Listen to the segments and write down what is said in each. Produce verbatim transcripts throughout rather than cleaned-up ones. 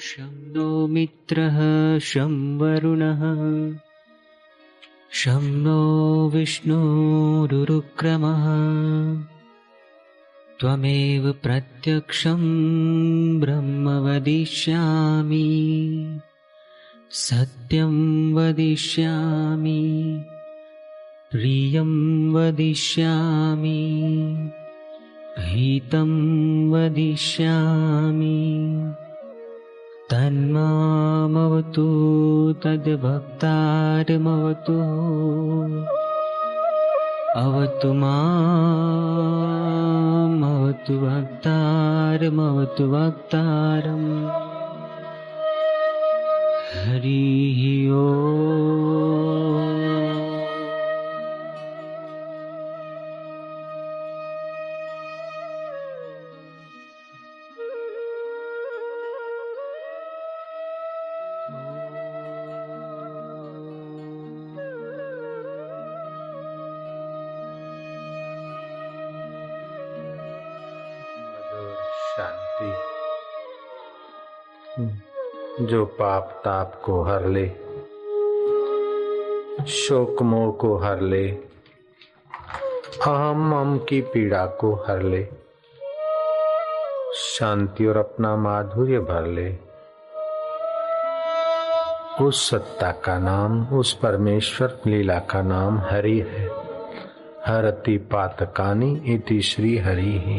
शं नो मित्रः शं वरुणः शं नो विष्णुरुरुक्रमः त्वमेव प्रत्यक्षं ब्रह्म वदिष्यामि सत्यं वदिष्यामि प्रियं वदिष्यामि हितं वदिष्यामि तन्मामवतु तद्भक्तारमवतु अवतु माम् अवतु भक्तारम् अवतु भक्तारम् हरिः ओम्। जो पाप ताप को हर ले, शोक मोह को हर ले, अहम मम की पीड़ा को हर ले, शांति और अपना माधुर्य भर ले, उस सत्ता का नाम, उस परमेश्वर लीला का नाम हरि है। हरति पातकानि इति श्री हरि है।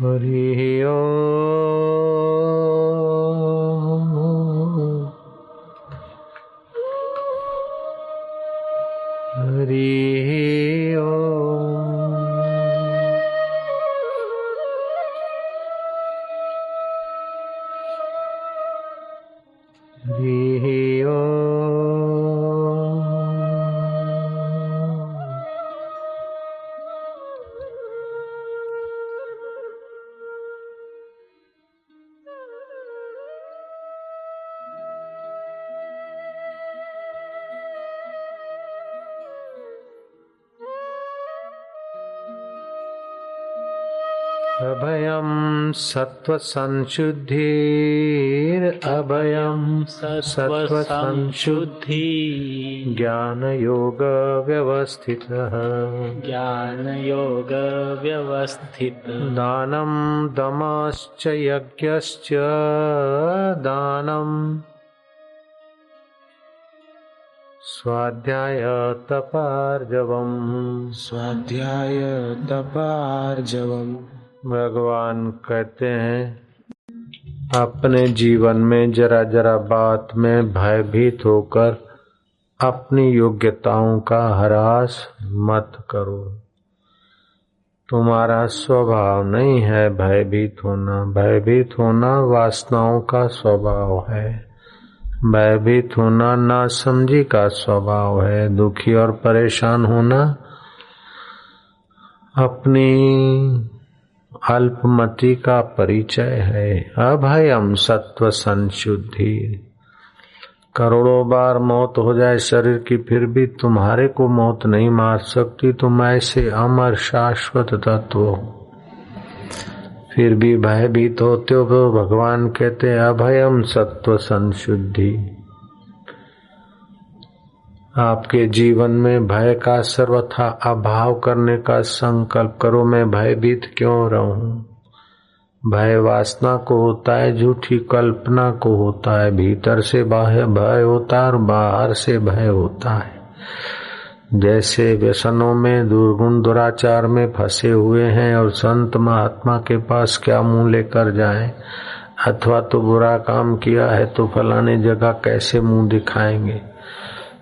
हरि ओम। हरि ओम। हरि अभयं सत्वसंशुद्धिर अभयं सत्वसंशुद्धि ज्ञानयोग व्यवस्थितः ज्ञानयोग व्यवस्थितः दानं दमश्च यज्ञश्च दानं स्वाध्याय तपार्जवम् स्वाध्याय तपार्जवम्। भगवान कहते हैं अपने जीवन में जरा जरा बात में भयभीत होकर अपनी योग्यताओं का ह्रास मत करो। तुम्हारा स्वभाव नहीं है भयभीत होना। भयभीत होना वासनाओं का स्वभाव है। भयभीत होना नासमझी का स्वभाव है। दुखी और परेशान होना अपनी अल्पमति का परिचय है। अभयम सत्व संशुद्धि। करोड़ों बार मौत हो जाए शरीर की फिर भी तुम्हारे को मौत नहीं मार सकती। तुम ऐसे अमर शाश्वत तत्व फिर भी भयभीत होते हो। तो भगवान कहते अभयम सत्व संशुद्धि। आपके जीवन में भय का सर्वथा अभाव करने का संकल्प करो। मैं भयभीत क्यों रहूं? भय वासना को होता है, झूठी कल्पना को होता है। भीतर से बाहर भय होता है और बाहर से भय होता है। जैसे व्यसनों में दुर्गुण दुराचार में फंसे हुए हैं और संत महात्मा के पास क्या मुंह लेकर जाएं, अथवा तो बुरा काम किया है तो फलाने जगह कैसे मुंह दिखाएंगे।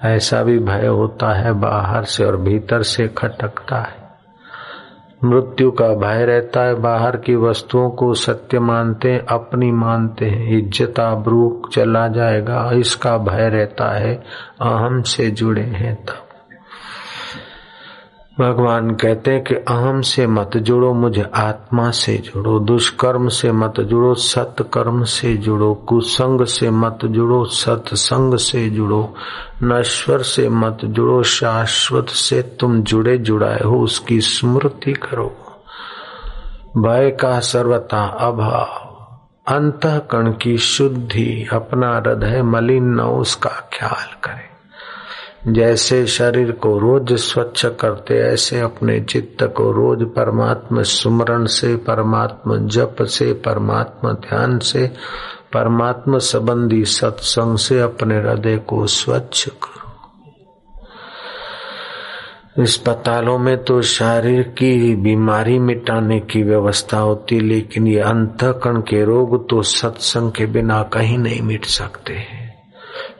ऐसा भी भय होता है बाहर से और भीतर से खटकता है। मृत्यु का भय रहता है। बाहर की वस्तुओं को सत्य मानते हैं, अपनी मानते हैं। इज्जत आबरू चला जाएगा इसका भय रहता है। अहम से जुड़े हैं तब। भगवान कहते हैं कि अहम से मत जुड़ो, मुझे आत्मा से जुड़ो। दुष्कर्म से मत जुड़ो, सत्कर्म से जुड़ो। कुसंग से मत जुड़ो, सत्संग से जुड़ो। नश्वर से मत जुड़ो, शाश्वत से तुम जुड़े जुड़ाए हो, उसकी स्मृति करो। भय का सर्वथा अभाव, अंतःकरण की शुद्धि, अपना हृदय मलिन न उसका ख्याल करें। जैसे शरीर को रोज स्वच्छ करते, ऐसे अपने चित्त को रोज परमात्मा सुमरण से, परमात्मा जप से, परमात्मा ध्यान से, परमात्मा संबंधी सत्संग से अपने हृदय को स्वच्छ करो। अस्पतालों में तो शरीर की बीमारी मिटाने की व्यवस्था होती, लेकिन ये अंतःकरण के रोग तो सत्संग के बिना कहीं नहीं मिट सकते हैं।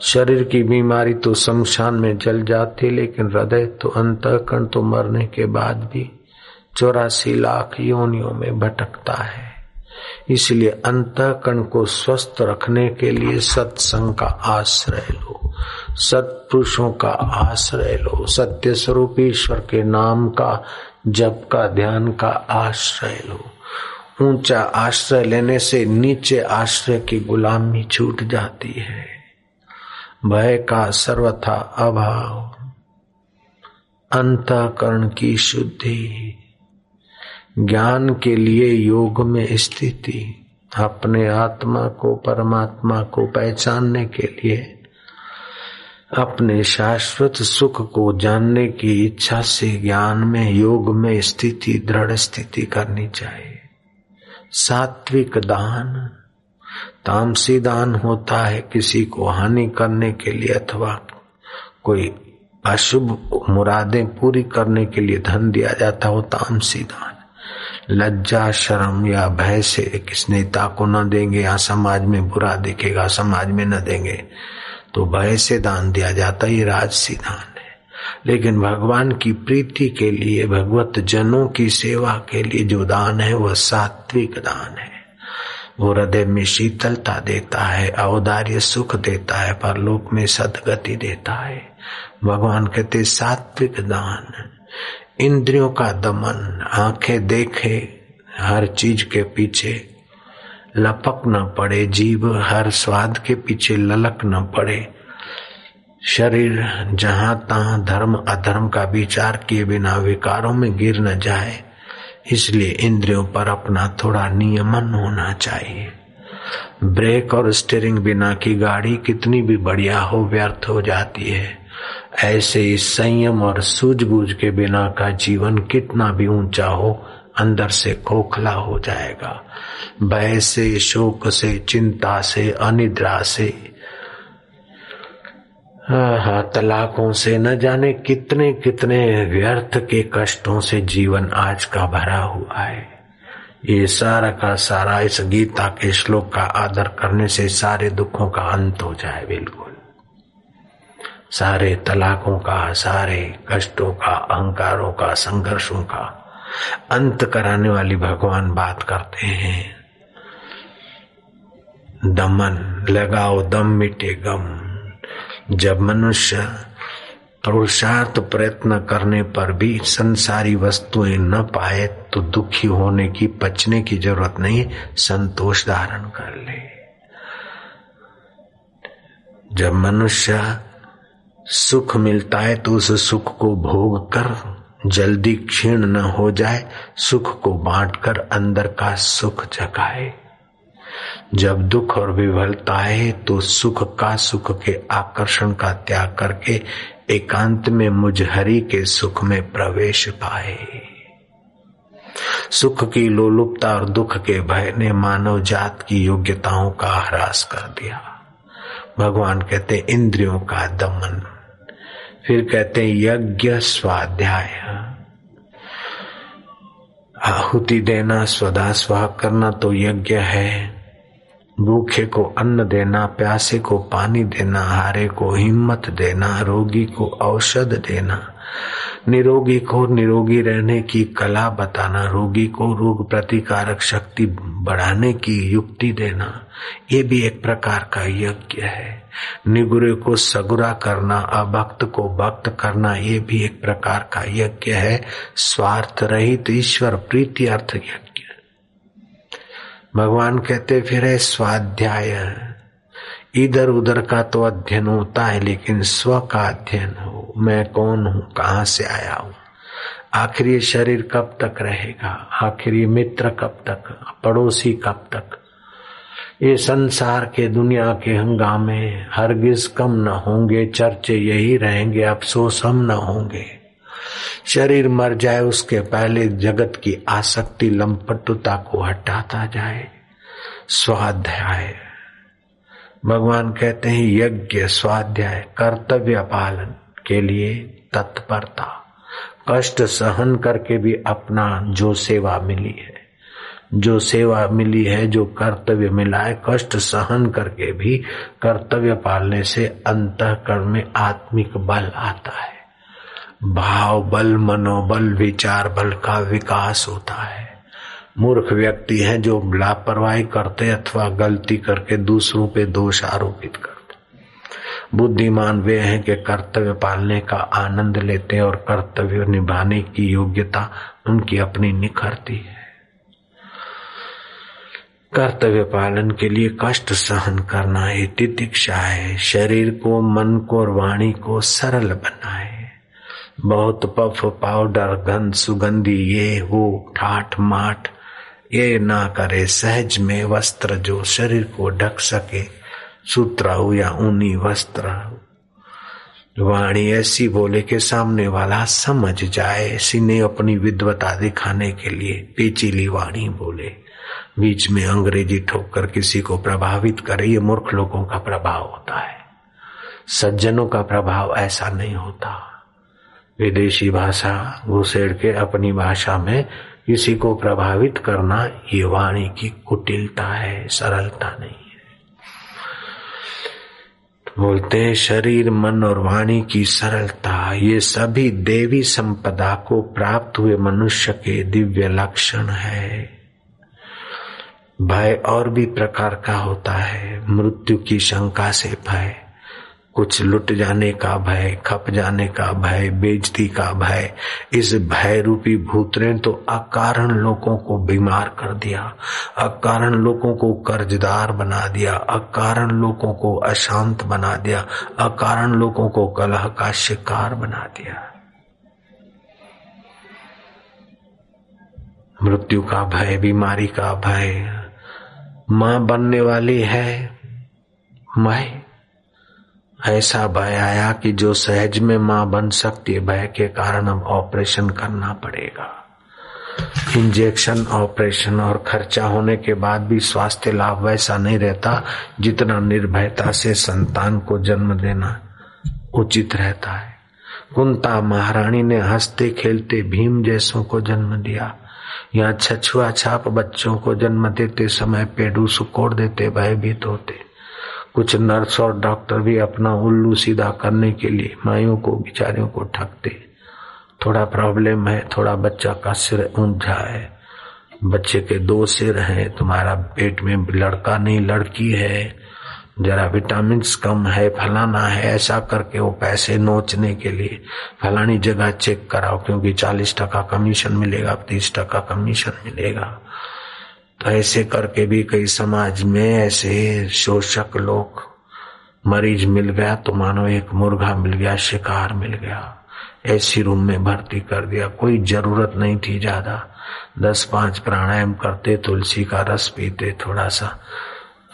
शरीर की बीमारी तो शमशान में जल जाती, लेकिन हृदय तो, अंतःकरण तो मरने के बाद भी चौरासी लाख योनियों में भटकता है। इसलिए अंतःकरण को स्वस्थ रखने के लिए सत्संग का आश्रय लो, सत्पुरुषों का आश्रय लो, सत्य स्वरूप ईश्वर के नाम का, जप का, ध्यान का आश्रय लो। ऊंचा आश्रय लेने से नीचे आश्रय की गुलामी छूट जाती है। भय का सर्वथा अभाव, अंतःकरण की शुद्धि, ज्ञान के लिए योग में स्थिति, अपने आत्मा को, परमात्मा को पहचानने के लिए, अपने शाश्वत सुख को जानने की इच्छा से ज्ञान में, योग में स्थिति, दृढ़ स्थिति करनी चाहिए। सात्विक दान, तामसी दान होता है किसी को हानि करने के लिए अथवा कोई अशुभ मुरादें पूरी करने के लिए धन दिया जाता हो, तामसी दान। लज्जा, शर्म या भय से किस नेता को न देंगे या समाज में बुरा दिखेगा, समाज में न देंगे तो भय से दान दिया जाता है, ये राजसी दान है। लेकिन भगवान की प्रीति के लिए, भगवत जनों की सेवा के लिए जो दान है वह सात्विक दान है। वो हृदय में शीतलता देता है, औदार्य सुख देता है, परलोक में सदगति देता है। भगवान कहते सात्विक दान। इंद्रियों का दमन, आंखें देखे हर चीज के पीछे लपक न पड़े, जीव हर स्वाद के पीछे ललक न पड़े, शरीर जहां तहां धर्म अधर्म का विचार किए बिना विकारों में गिर न जाए, इसलिए इंद्रियों पर अपना थोड़ा नियमन होना चाहिए। ब्रेक और स्टीयरिंग बिना की गाड़ी कितनी भी बढ़िया हो व्यर्थ हो जाती है, ऐसे ही संयम और सूझबूझ के बिना का जीवन कितना भी ऊंचा हो अंदर से खोखला हो जाएगा। भय से, शोक से, चिंता से, अनिद्रा से, हाँ तलाकों से, न जाने कितने कितने व्यर्थ के कष्टों से जीवन आज का भरा हुआ है। ये सारा का सारा इस गीता के श्लोक का आदर करने से सारे दुखों का अंत हो जाए, बिल्कुल सारे तलाकों का, सारे कष्टों का, अहंकारों का, संघर्षों का अंत कराने वाली भगवान बात करते हैं। दमन लगाओ, दम मिटे गम। जब मनुष्य पुरुषार्थ प्रयत्न करने पर भी संसारी वस्तुएं न पाए तो दुखी होने की, पचने की जरूरत नहीं, संतोष धारण कर ले। जब मनुष्य सुख मिलता है तो उस सुख को भोग कर जल्दी क्षीण न हो जाए, सुख को बांटकर अंदर का सुख जगाए। जब दुख और विफलता है तो सुख का, सुख के आकर्षण का त्याग करके एकांत में मुझहरी के सुख में प्रवेश पाए। सुख की लोलुपता और दुख के भय ने मानव जात की योग्यताओं का ह्रास कर दिया। भगवान कहते इंद्रियों का दमन, फिर कहते यज्ञ स्वाध्याय, आहुति देना, स्वधा स्वाहा करना तो यज्ञ है। भूखे को अन्न देना, प्यासे को पानी देना, हारे को हिम्मत देना, रोगी को औषध देना, निरोगी को निरोगी रहने की कला बताना, रोगी को रोग प्रतिकारक शक्ति बढ़ाने की युक्ति देना, ये भी एक प्रकार का यज्ञ है। निगुरे को सगुरा करना, अभक्त को भक्त करना, ये भी एक प्रकार का यज्ञ है। स्वार्थ रहित ईश्वर प्रीति अर्थ यज्ञ। भगवान कहते फिर है स्वाध्याय। इधर उधर का तो अध्ययन होता है, लेकिन स्व का अध्ययन हो। मैं कौन हूँ, कहाँ से आया हूँ, आखिर ये शरीर कब तक रहेगा, आखिर ये मित्र कब तक, पड़ोसी कब तक, ये संसार के दुनिया के हंगामे हरगिज कम न होंगे, चर्चे यही रहेंगे, अफसोस हम न होंगे। शरीर मर जाए उसके पहले जगत की आसक्ति लंपटता को हटाता जाए। स्वाध्याय, भगवान कहते हैं यज्ञ स्वाध्याय, कर्तव्य पालन के लिए तत्परता, कष्ट सहन करके भी अपना जो सेवा मिली है, जो सेवा मिली है, जो कर्तव्य मिला है, कष्ट सहन करके भी कर्तव्य पालने से अंतःकरण में आत्मिक बल आता है। भाव बल, मनोबल, विचार बल का विकास होता है। मूर्ख व्यक्ति है जो लापरवाही करते अथवा गलती करके दूसरों पे दोष आरोपित करते। बुद्धिमान वे हैं कि कर्तव्य पालने का आनंद लेते हैं और कर्तव्य निभाने की योग्यता उनकी अपनी निखरती है। कर्तव्य पालन के लिए कष्ट सहन करना है, तितिक्षा है। शरीर को, मन को और वाणी को सरल बनाए। बहुत पफ, पाउडर, गंध, सुगंधी, ये वो ठाठ माठ ये ना करे। सहज में वस्त्र जो शरीर को ढक सके, सूत्रा हो या ऊनी वस्त्र। वाणी ऐसी बोले के सामने वाला समझ जाए, सीने अपनी विद्वता दिखाने के लिए पेचीली वाणी बोले, बीच में अंग्रेजी ठोक कर किसी को प्रभावित करे। ये मूर्ख लोगों का प्रभाव होता है, सज्जनों का प्रभाव ऐसा नहीं होता। विदेशी भाषा घुसेड़ के अपनी भाषा में किसी को प्रभावित करना, ये वाणी की कुटिलता है, सरलता नहीं है। बोलते हैं शरीर, मन और वाणी की सरलता, ये सभी देवी संपदा को प्राप्त हुए मनुष्य के दिव्य लक्षण है। भय और भी प्रकार का होता है। मृत्यु की शंका से भय, कुछ लुट जाने का भय, खप जाने का भय, बेइज्जती का भय। इस भय रूपी भूत ने तो अकारण लोगों को बीमार कर दिया, अकारण लोगों को कर्जदार बना दिया, अकारण लोगों को अशांत बना दिया, अकारण लोगों को कलह का शिकार बना दिया। मृत्यु का भय, बीमारी का भय। मां बनने वाली है, मैं ऐसा भय आया कि जो सहज में मां बन सकती है, भय के कारण अब ऑपरेशन करना पड़ेगा। इंजेक्शन, ऑपरेशन और खर्चा होने के बाद भी स्वास्थ्य लाभ वैसा नहीं रहता जितना निर्भयता से संतान को जन्म देना उचित रहता है। कुंता महारानी ने हंसते खेलते भीम जैसों को जन्म दिया, यहाँ छछुआ छाप बच्चों को जन्म देते समय पेड़ू सुकोड़ देते, भयभीत होते। कुछ नर्स और डॉक्टर भी अपना उल्लू सीधा करने के लिए माइयों को, बिचारियों को ठगते। थोड़ा प्रॉब्लम है, थोड़ा बच्चा का सिर ऊंचा है, बच्चे के दो सिर हैं, तुम्हारा पेट में लड़का नहीं लड़की है, जरा विटामिन कम है, फलाना है, ऐसा करके वो पैसे नोचने के लिए फलानी जगह चेक कराओ क्योंकि चालीस टका कमीशन मिलेगा, तीस टका कमीशन मिलेगा। तो ऐसे करके भी कई समाज में ऐसे शोषक लोग, मरीज मिल गया तो मानो एक मुर्गा मिल गया, शिकार मिल गया, ऐसी रूम में भर्ती कर दिया। कोई जरूरत नहीं थी ज्यादा, दस पांच प्राणायाम करते, तुलसी का रस पीते, थोड़ा सा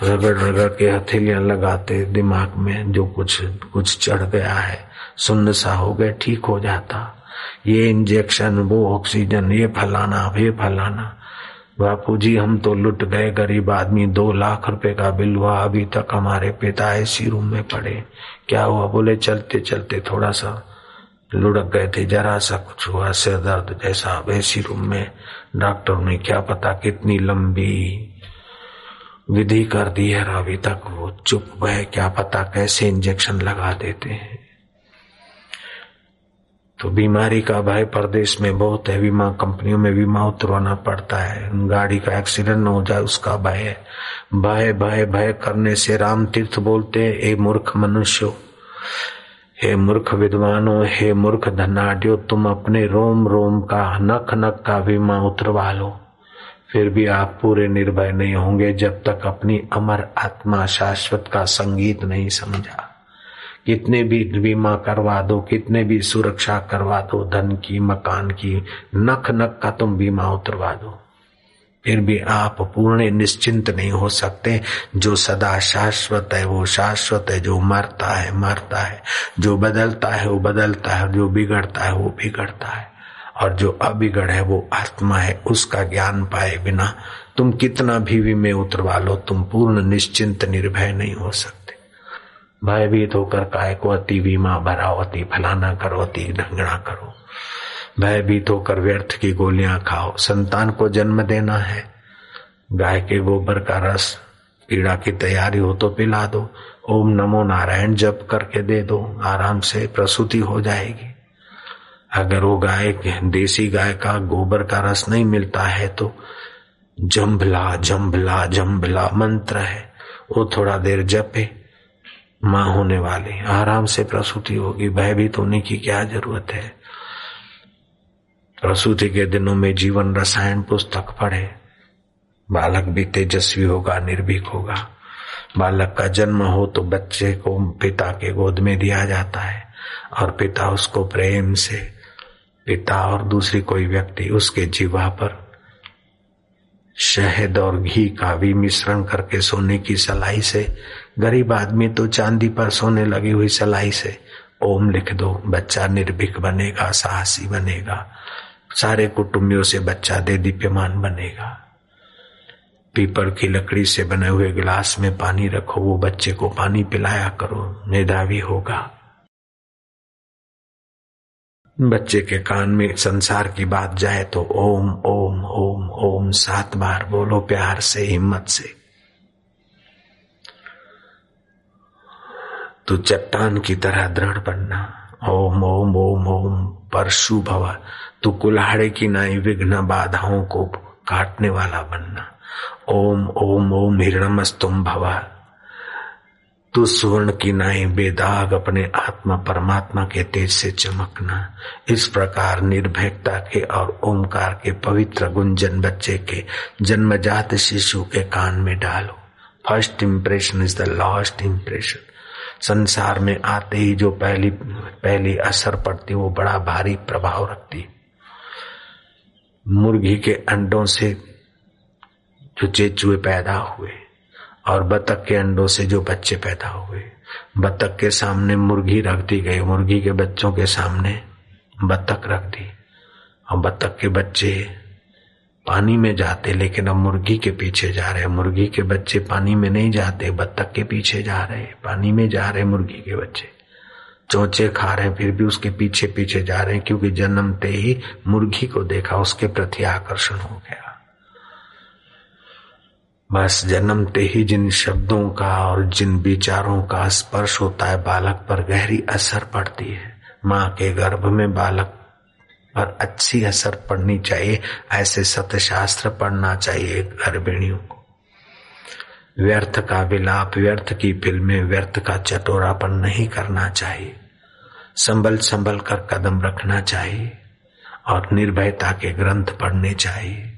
रगड़ रगड़ के हथेलियां लगाते, दिमाग में जो कुछ कुछ चढ़ गया है सुन्न सा हो गए, ठीक हो जाता। ये इंजेक्शन, वो ऑक्सीजन, ये फलाना, ये फलाना। बापू जी हम तो लुट गए, गरीब आदमी, दो लाख रुपए का बिल हुआ, अभी तक हमारे पिता ऐसी रूम में पड़े। क्या हुआ? बोले चलते चलते थोड़ा सा लुढ़क गए थे, जरा सा कुछ हुआ सिर दर्द जैसा, ऐसी रूम में डॉक्टर ने क्या पता कितनी लंबी विधि कर दी है, अभी तक वो चुप है, क्या पता कैसे इंजेक्शन लगा देते हैं। तो बीमारी का भय परदेश में बहुत है, बीमा कंपनियों में बीमा उतरवाना पड़ता है, गाड़ी का एक्सीडेंट न हो जाए उसका भय है। भय भय भय करने से राम तीर्थ बोलते हैं, हे मूर्ख मनुष्य, हे मूर्ख विद्वानों, हे मूर्ख धनाढ्यों, तुम अपने रोम रोम का नख नख का बीमा उतरवा लो, फिर भी आप पूरे निर्भय नहीं होंगे जब तक अपनी अमर आत्मा शाश्वत का संगीत नहीं समझा। कितने भी बीमा करवा दो, कितने भी सुरक्षा करवा दो, धन की मकान की, नख नख का तुम बीमा उतरवा दो, फिर भी आप पूर्ण निश्चिंत नहीं हो सकते। जो सदा शाश्वत है वो शाश्वत है, जो मरता है मरता है, जो बदलता है वो बदलता है, जो बिगड़ता है वो बिगड़ता है, और जो अबिगड़ है वो आत्मा है। उसका ज्ञान पाए बिना तुम कितना भी बीमे उतरवा लो, तुम पूर्ण निश्चिंत निर्भय नहीं हो सकते। भयभीत होकर काय को अति बीमा भराओ, अति फलाना करो, अति ढंगना करो, भयभीत होकर व्यर्थ की गोलियां खाओ। संतान को जन्म देना है, गाय के गोबर का रस पीड़ा की तैयारी हो तो पिला दो, ओम नमो नारायण जप करके दे दो, आराम से प्रसूति हो जाएगी। अगर वो गाय देसी गाय का गोबर का रस नहीं मिलता है तो जंभला जंभला जंभला मंत्र है, वो थोड़ा देर जपे, मां होने वाली आराम से प्रसूति होगी, भयभीत होने की क्या जरूरत है। प्रसूति के दिनों में जीवन रसायन पुस्तक पढ़े, बालक भी तेजस्वी होगा, निर्भीक होगा। बालक का जन्म हो तो बच्चे को पिता के गोद में दिया जाता है, और पिता उसको प्रेम से, पिता और दूसरी कोई व्यक्ति, उसके जीवा पर शहद और घी का भी मिश्रण करके सोने की सलाई से, गरीब आदमी तो चांदी पर सोने लगी हुई सलाई से ओम लिख दो, बच्चा निर्भीक बनेगा, साहसी बनेगा, सारे कुटुंबियों से बच्चा दे दीप्यमान बनेगा। पीपल की लकड़ी से बने हुए गिलास में पानी रखो, वो बच्चे को पानी पिलाया करो, मेधावी होगा। बच्चे के कान में संसार की बात जाए तो ओम ओम ओम ओम सात बार बोलो, प्यार से, हिम्मत से। तू चट्टान की तरह दृढ़ बनना, ओम ओम ओम ओम परशु भव, तू कुल्हाड़े की नाई विघ्न बाधाओं को काटने वाला बनना, ओम ओम ओम हिरण्यमस्तुम भव, तू सुवर्ण की नाई बेदाग अपने आत्मा परमात्मा के तेज से चमकना। इस प्रकार निर्भयता के और ओंकार के पवित्र गुंजन बच्चे के जन्मजात शिशु के कान में डालो। First impression is the last impression. संसार में आते ही जो पहली पहली असर पड़ती वो बड़ा भारी प्रभाव रखती। मुर्गी के अंडों से जो चेचुए पैदा हुए और बतख के अंडों से जो बच्चे पैदा हुए, बतख के सामने मुर्गी रख दी गई, मुर्गी के बच्चों के सामने बतख रख दी, और बतख के बच्चे पानी में जाते लेकिन अब मुर्गी के पीछे जा रहे हैं। मुर्गी के बच्चे पानी में नहीं जाते, बतख के पीछे जा रहे हैं, पानी में जा रहे मुर्गी के बच्चे, चोंचे खा रहे हैं फिर भी उसके पीछे पीछे जा रहे हैं, क्योंकि जन्मते ही मुर्गी को देखा, उसके प्रति आकर्षण हो गया। बस जन्मते ही जिन शब्दों का और जिन विचारों का स्पर्श होता है बालक पर गहरी असर पड़ती है। मां के गर्भ में बालक पर अच्छी असर पड़नी चाहिए, ऐसे सतशास्त्र पढ़ना चाहिए गर्भिणियों को। व्यर्थ का विलाप, व्यर्थ की फिल्में, व्यर्थ का चटोरापन नहीं करना चाहिए, संभल संभल कर कदम रखना चाहिए और निर्भयता के ग्रंथ पढ़ने चाहिए।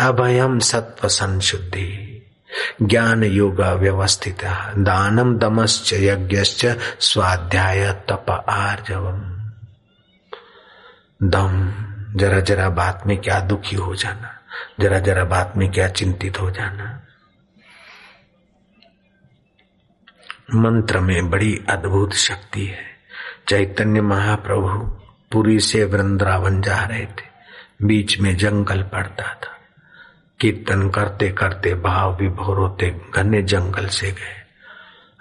अभयम सत्वसंशुद्धि, ज्ञान योग व्यवस्थित, दानम दमश्च यज्ञश्च स्वाध्याय तप आर्जवम। दम, जरा जरा बात में क्या दुखी हो जाना, जरा जरा बात में क्या चिंतित हो जाना। मंत्र में बड़ी अद्भुत शक्ति है। चैतन्य महाप्रभु पुरी से वृंदावन जा रहे थे, बीच में जंगल पड़ता था, कीर्तन करते करते भाव विभोर होते घने जंगल से गए।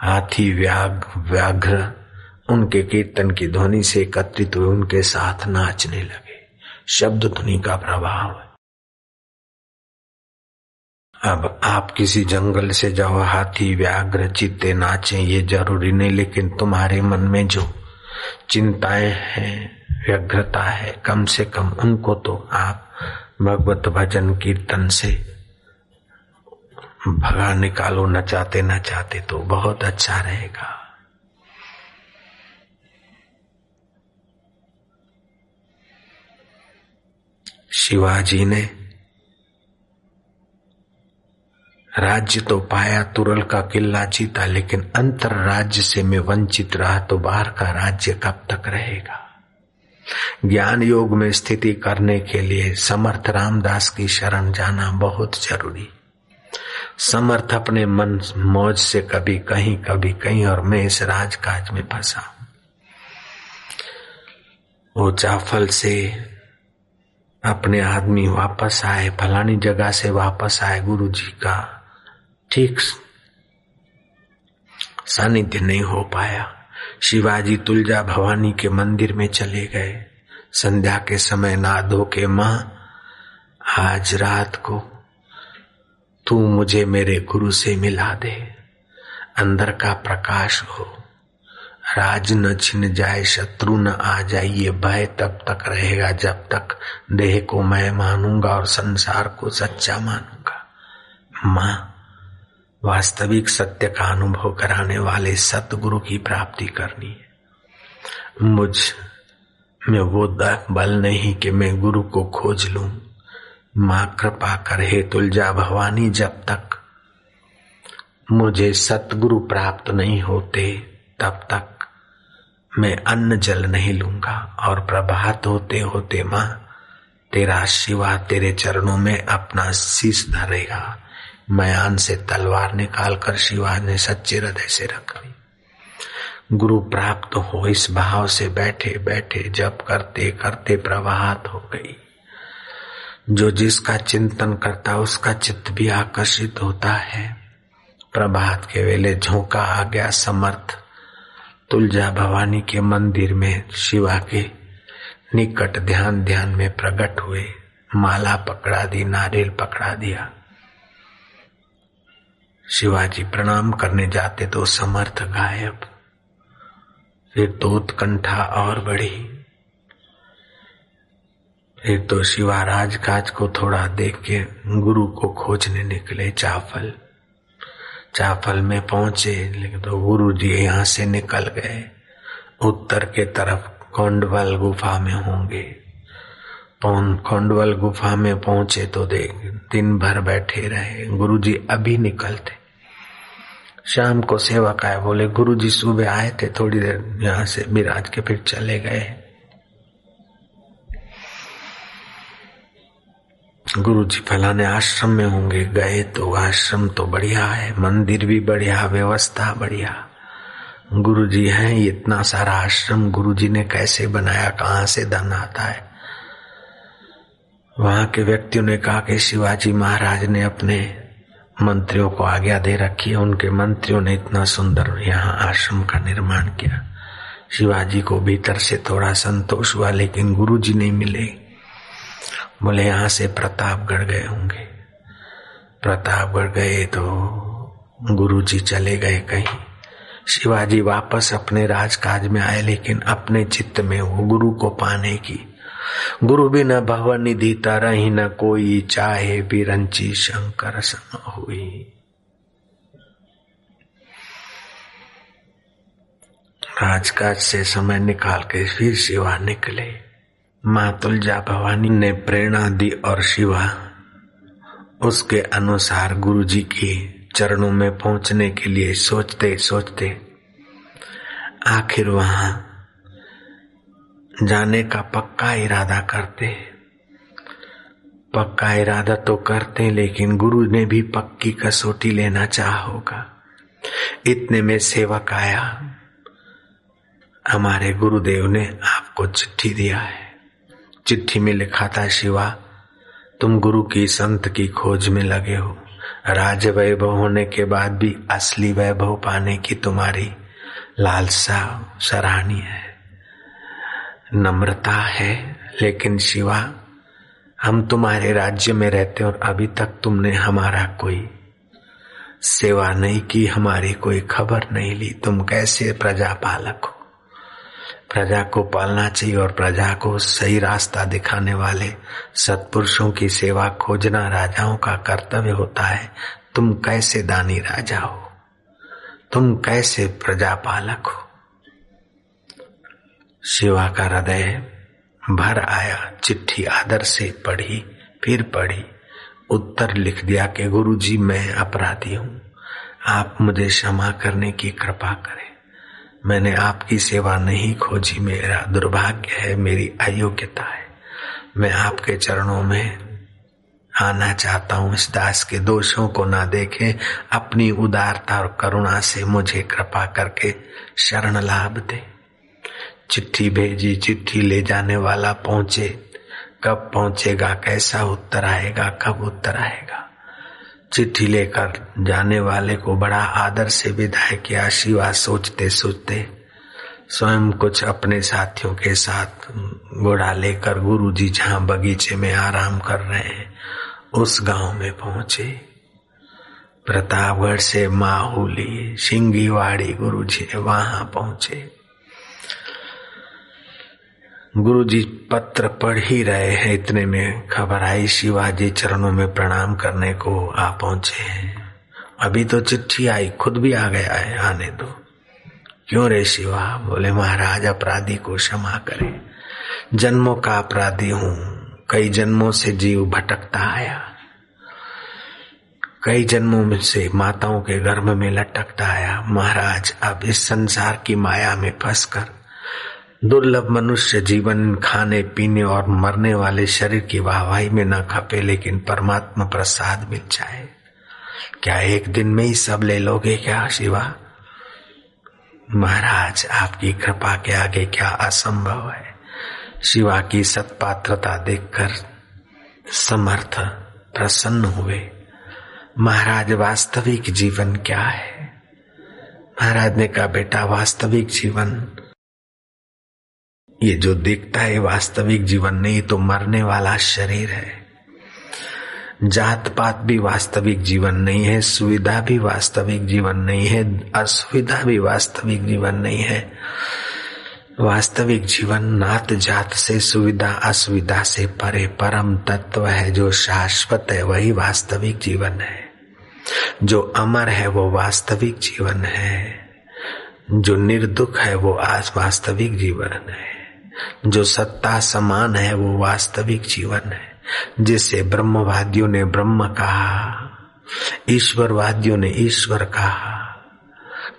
हाथी, व्याघ, व्याघ्र उनके कीर्तन की ध्वनि से एकत्रित हुए, उनके साथ नाचने लगे। शब्द ध्वनि का प्रभाव है। अब आप किसी जंगल से जाओ, हाथी, व्याघ्र, चीते नाचे ये जरूरी नहीं, लेकिन तुम्हारे मन में जो चिंताएं हैं, व्यग्रता है, कम से कम उनको तो आप भगवत भजन कीर्तन से भगा निकालो, नचाते नचाते तो बहुत अच्छा रहेगा। शिवाजी ने राज्य तो पाया, तुरल का किला जीता, लेकिन अंतर राज्य से मैं वंचित रहा तो बाहर का राज्य कब तक रहेगा। ज्ञान योग में स्थिति करने के लिए समर्थ रामदास की शरण जाना बहुत जरूरी। समर्थ अपने मन मौज से कभी कहीं कभी कहीं, और मैं इस राजकाज में फंसा। वो जाफल से अपने आदमी वापस आए, फलानी जगह से वापस आए, गुरु जी का ठीक सानिध्य नहीं हो पाया। शिवाजी तुलजा भवानी के मंदिर में चले गए, संध्या के समय नाद हो के मां आज रात को तू मुझे मेरे गुरु से मिला दे, अंदर का प्रकाश हो, राज न छिन जाए, शत्रु न आ जाए। ये भय तब तक रहेगा जब तक देह को मैं मानूंगा और संसार को सच्चा मानूंगा। मां वास्तविक सत्य का अनुभव कराने वाले सतगुरु की प्राप्ति करनी है। मुझ में वो बल नहीं कि मैं गुरु को खोज लूं। मां कृपा करे तुलजा भवानी, जब तक मुझे सतगुरु प्राप्त नहीं होते तब तक मैं अन्न जल नहीं लूंगा। और प्रभात होते होते मां तेरा शिवा तेरे चरणों में अपना शीश धरेगा। मयान से तलवार निकालकर शिवा ने सच्चे हृदय से रख ली। गुरु प्राप्त हो इस भाव से बैठे बैठे जप करते करते प्रभात हो गई। जो जिसका चिंतन करता उसका चित्त भी आकर्षित होता है। प्रभात के वेले झोंका आ गया, समर्थ तुलजा भवानी के मंदिर में शिवा के निकट ध्यान ध्यान में प्रकट हुए। माला पकड़ा दी, नारियल पकड़ा दिया। शिवाजी प्रणाम करने जाते तो समर्थ गायब। फिर तो उत्कंठा और बढ़ी। फिर तो शिवा राजकाज को थोड़ा देख के गुरु को खोजने निकले चाफल। चाफल में पहुंचे लेकिन तो गुरु जी यहाँ से निकल गए, उत्तर के तरफ कोंडवल गुफा में होंगे। कोंडवल गुफा में पहुंचे तो देख दिन भर बैठे रहे, गुरु जी अभी निकलते। शाम को सेवक आए, बोले गुरु जी सुबह आए थे, थोड़ी देर यहाँ से विराज के फिर चले गए। गुरु जी फलाने आश्रम में होंगे, गए तो आश्रम तो बढ़िया है, मंदिर भी बढ़िया, व्यवस्था बढ़िया। गुरु जी हैं, ये इतना सारा आश्रम गुरु जी ने कैसे बनाया, कहाँ से धन आता है। वहां के व्यक्तियों ने कहा कि शिवाजी महाराज ने अपने मंत्रियों को आज्ञा दे रखी है। उनके मंत्रियों ने इतना सुंदर यहाँ आश्रम का निर्माण किया। शिवाजी को भीतर से थोड़ा संतोष हुआ, लेकिन गुरु जी नहीं मिले। बोले यहाँ से प्रतापगढ़ गए होंगे। प्रतापगढ़ गए तो गुरुजी चले गए कहीं। शिवाजी वापस अपने राजकाज में आए, लेकिन अपने चित्त में वो गुरु को पाने की। गुरु भी न भव निधि तरहि न कोई, चाहे बिरंची शंकर सम हुई। राजकाज से समय निकाल के फिर शिवा निकले। मां तुलजा भवानी ने प्रेरणा दी और शिवा उसके अनुसार गुरुजी के चरणों में पहुंचने के लिए सोचते सोचते आखिर वहां जाने का पक्का इरादा करते। पक्का इरादा तो करते, लेकिन गुरु ने भी पक्की कसौटी लेना चाहा होगा। इतने में सेवक आया, हमारे गुरुदेव ने आपको चिट्ठी दिया है। चिट्ठी में लिखा था, शिवा तुम गुरु की संत की खोज में लगे हो। राज वैभव होने के बाद भी असली वैभव पाने की तुम्हारी लालसा सराहनीय है, नम्रता है। लेकिन शिवा हम तुम्हारे राज्य में रहते और अभी तक तुमने हमारा कोई सेवा नहीं की, हमारी कोई खबर नहीं ली। तुम कैसे प्रजापालक हो। प्रजा को पालना चाहिए और प्रजा को सही रास्ता दिखाने वाले सत्पुरुषों की सेवा खोजना राजाओं का कर्तव्य होता है। तुम कैसे दानी राजा हो, तुम कैसे प्रजा पालक हो। शिवा का हृदय भर आया। चिट्ठी आदर से पढ़ी, फिर पढ़ी, उत्तर लिख दिया कि गुरु जी मैं अपराधी हूँ, आप मुझे क्षमा करने की कृपा करें। मैंने आपकी सेवा नहीं खोजी, मेरा दुर्भाग्य है, मेरी अयोग्यता है। मैं आपके चरणों में आना चाहता हूँ। इस दास के दोषों को ना देखें, अपनी उदारता और करुणा से मुझे कृपा करके शरण लाभ दे। चिट्ठी भेजी, चिट्ठी ले जाने वाला पहुंचे, कब पहुंचेगा, कैसा उत्तर आएगा, कब उत्तर आएगा। चिट्ठी लेकर जाने वाले को बड़ा आदर से विदाई किया। शिवा सोचते सोचते स्वयं कुछ अपने साथियों के साथ घोड़ा लेकर गुरुजी जहाँ बगीचे में आराम कर रहे हैं उस गांव में पहुंचे। प्रतापगढ़ से माहौली सिंगीवाड़ी गुरुजी वहां पहुंचे। गुरुजी पत्र पढ़ ही रहे हैं, इतने में खबर आई शिवाजी चरणों में प्रणाम करने को आ पहुंचे हैं। अभी तो चिट्ठी आई, खुद भी आ गया है, आने दो। क्यों रे शिवा? बोले महाराज अपराधी को क्षमा करें, जन्मों का अपराधी हूं। कई जन्मों से जीव भटकता आया, कई जन्मों में से माताओं के गर्भ में लटकता आया। महाराज अब इस संसार की माया में फंसकर दुर्लभ मनुष्य जीवन खाने पीने और मरने वाले शरीर की वाहवाही में न खपे, लेकिन परमात्मा प्रसाद मिल जाए। क्या एक दिन में ही सब ले लोगे क्या शिवा? महाराज आपकी कृपा के आगे क्या असंभव है। शिवा की सत्पात्रता देखकर समर्थ प्रसन्न हुए। महाराज वास्तविक जीवन क्या है? महाराज ने कहा बेटा वास्तविक जीवन ये जो दिखता है वास्तविक जीवन नहीं, तो मरने वाला शरीर है। जात पात भी वास्तविक जीवन नहीं है, सुविधा भी वास्तविक जीवन नहीं है, असुविधा भी वास्तविक जीवन नहीं है। वास्तविक जीवन नात जात से, सुविधा असुविधा से परे परम तत्व है जो शाश्वत है, वही वास्तविक जीवन है। जो अमर है वो वास्तविक जीवन है, जो निर्दुख है वो आज वास्तविक जीवन है, जो सत्ता समान है वो वास्तविक जीवन है, जिसे ब्रह्मवादियों ने ब्रह्म कहा, ईश्वरवादियों ने ईश्वर कहा,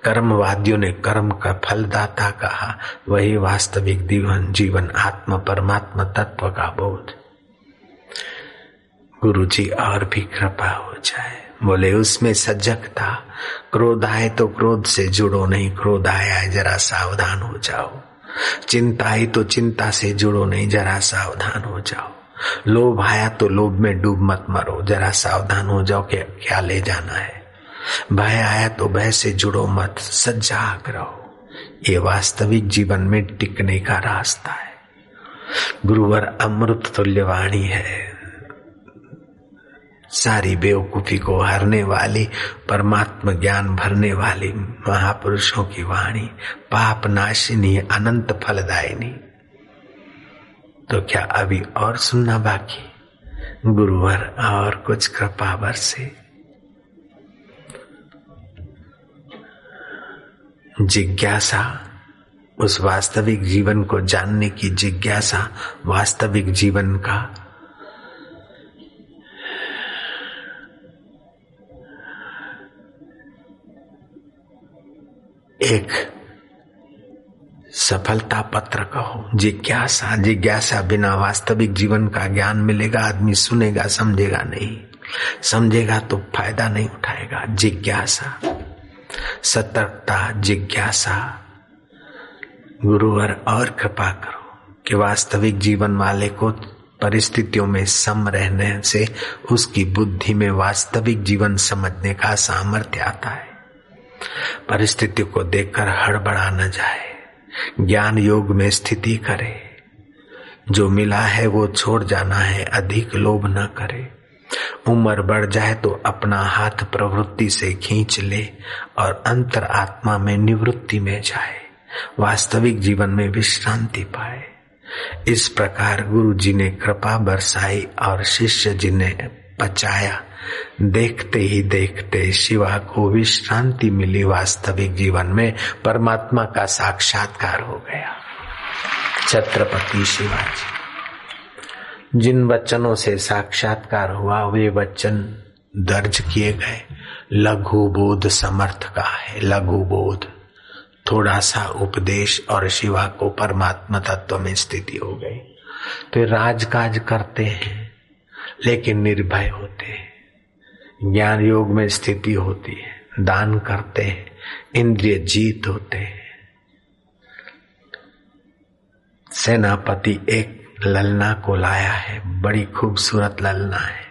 कर्मवादियों ने कर्म का फलदाता कहा, वही वास्तविक जीवन जीवन आत्मा परमात्मा तत्व का बोध। गुरु जी और भी कृपा हो जाए। बोले उसमें सजगता, क्रोध आए तो क्रोध से जुड़ो नहीं, क्रोध आया है जरा सावधान हो जाओ। चिंता आई तो चिंता से जुड़ो नहीं, जरा सावधान हो जाओ। लोभ आया तो लोभ में डूब मत मरो, जरा सावधान हो जाओ कि क्या ले जाना है। भय आया तो भय से जुड़ो मत, सजाग रहो। ये वास्तविक जीवन में टिकने का रास्ता है। गुरुवर अमृत तुल्यवाणी है, सारी बेवकूफी को हरने वाली, परमात्मा ज्ञान भरने वाली महापुरुषों की वाणी, पाप नाशिनी, अनंत फलदायिनी। तो क्या अभी और सुनना बाकी? गुरुवर और कुछ कृपा बरसे। जिज्ञासा, उस वास्तविक जीवन को जानने की जिज्ञासा वास्तविक जीवन का एक सफलता पत्र कहो। जिज्ञासा, जिज्ञासा बिना वास्तविक जीवन का ज्ञान मिलेगा आदमी सुनेगा समझेगा नहीं, समझेगा तो फायदा नहीं उठाएगा। जिज्ञासा, सतर्कता, जिज्ञासा। गुरुवर और कृपा करो कि वास्तविक जीवन वाले को परिस्थितियों में सम रहने से उसकी बुद्धि में वास्तविक जीवन समझने का सामर्थ्य आता है। परिस्थिति को देखकर हड़बड़ा न जाए, ज्ञान योग में स्थिति करे। जो मिला है वो छोड़ जाना है, अधिक लोभ न करे। उम्र बढ़ जाए तो अपना हाथ प्रवृत्ति से खींच ले और अंतर आत्मा में निवृत्ति में जाए। वास्तविक जीवन में विश्रांति पाए। इस प्रकार गुरु जी ने कृपा बरसाई और शिष्य जी ने पचाया। देखते ही देखते शिवा को विश्रांति मिली, वास्तविक जीवन में परमात्मा का साक्षात्कार हो गया। छत्रपति शिवाजी, जिन वचनों से साक्षात्कार हुआ वे वचन दर्ज किए गए। लघु बोध समर्थ का है, लघु बोध थोड़ा सा उपदेश और शिवा को परमात्मा तत्व में स्थिति हो गई। तो राजकाज करते हैं लेकिन निर्भय होते हैं, ज्ञान योग में स्थिति होती है, दान करते हैं, इंद्रिय जीत होते हैं। सेनापति एक ललना को लाया है, बड़ी खूबसूरत ललना है,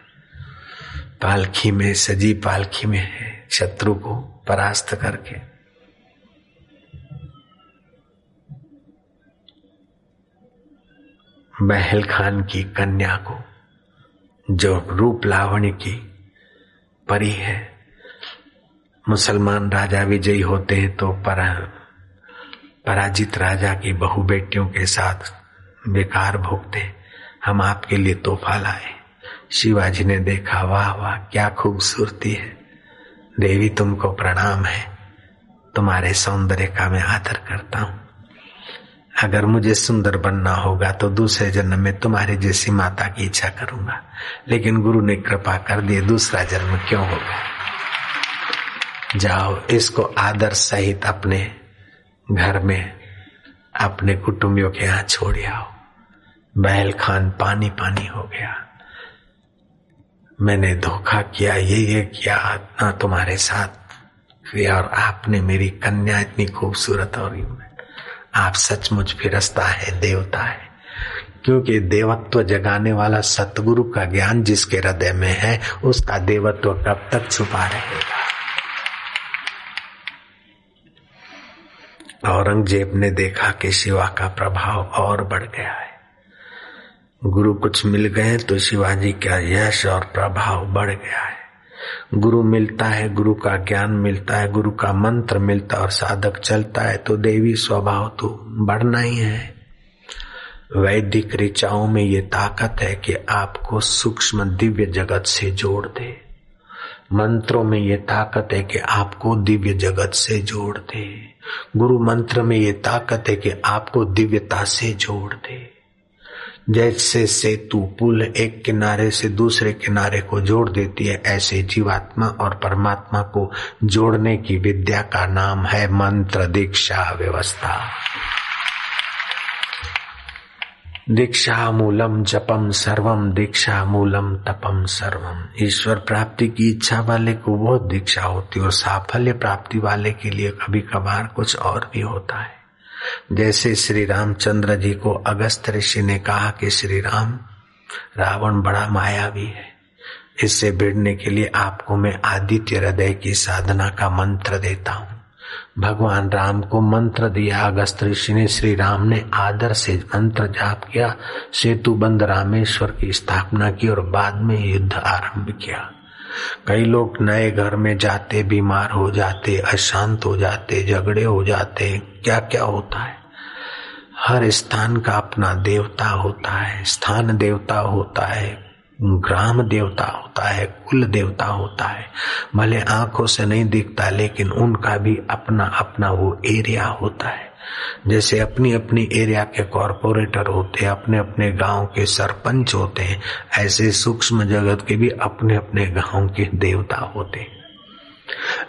पालखी में सजी पालखी में है, शत्रु को परास्त करके। महल खान की कन्या को जो रूप लावण्य की परी है, मुसलमान राजा विजयी होते हैं तो परा, पराजित राजा की बहु बेटियों के साथ बेकार भोगते हैं। हम आपके लिए तोहफा लाए। शिवाजी ने देखा, वाह वाह क्या खूबसूरती है, देवी तुमको प्रणाम है, तुम्हारे सौंदर्य का मैं आदर करता हूँ। अगर मुझे सुंदर बनना होगा तो दूसरे जन्म में तुम्हारे जैसी माता की इच्छा करूंगा, लेकिन गुरु ने कृपा कर दी, दूसरा जन्म क्यों होगा। जाओ इसको आदर सहित अपने घर में अपने कुटुंबियों के यहाँ छोड़ आओ। बैल खान पानी पानी हो गया, मैंने धोखा किया, ये ये किया ना तुम्हारे साथ किया, और आपने मेरी कन्या इतनी खूबसूरत, और आप सचमुच फिरस्ता है, देवता है। क्योंकि देवत्व जगाने वाला सतगुरु का ज्ञान जिसके हृदय में है उसका देवत्व कब तक छुपा रहेगा। औरंगजेब ने देखा कि शिवा का प्रभाव और बढ़ गया है, गुरु कुछ मिल गए तो शिवाजी का यश और प्रभाव बढ़ गया है। गुरु मिलता है, गुरु का ज्ञान मिलता है, गुरु का मंत्र मिलता है और साधक चलता है तो देवी स्वभाव तो बढ़ना ही है। वैदिक ऋचाओं में ये ताकत है कि आपको सूक्ष्म दिव्य जगत से जोड़ दे, मंत्रों में ये ताकत है कि आपको दिव्य जगत से जोड़ दे, गुरु मंत्र में ये ताकत है कि आपको दिव्यता से जोड़ दे। जैसे सेतु पुल एक किनारे से दूसरे किनारे को जोड़ देती है, ऐसे जीवात्मा और परमात्मा को जोड़ने की विद्या का नाम है मंत्र दीक्षा व्यवस्था। दीक्षा मूलम जपम सर्वम, दीक्षा मूलम तपम सर्वम। ईश्वर प्राप्ति की इच्छा वाले को बहुत दीक्षा होती है और साफल्य प्राप्ति वाले के लिए कभी कभार कुछ और भी होता है। जैसे श्री रामचंद्र जी को अगस्त ऋषि ने कहा कि श्री राम, रावण बड़ा मायावी है, इससे भिड़ने के लिए आपको मैं आदित्य हृदय की साधना का मंत्र देता हूँ। भगवान राम को मंत्र दिया अगस्त ऋषि ने, श्री राम ने आदर से मंत्र जाप किया, सेतु बंद रामेश्वर की स्थापना की और बाद में युद्ध आरंभ किया। कई लोग नए घर में जाते बीमार हो जाते, अशांत हो जाते, झगड़े हो जाते, क्या क्या होता है। हर स्थान का अपना देवता होता है, स्थान देवता होता है, ग्राम देवता होता है, कुल देवता होता है। भले आंखों से नहीं दिखता लेकिन उनका भी अपना अपना वो एरिया होता है। जैसे अपनी अपनी एरिया के कॉरपोरेटर होते हैं, अपने अपने गांव के सरपंच होते हैं, ऐसे सूक्ष्म जगत के भी अपने अपने गांव के देवता होते हैं।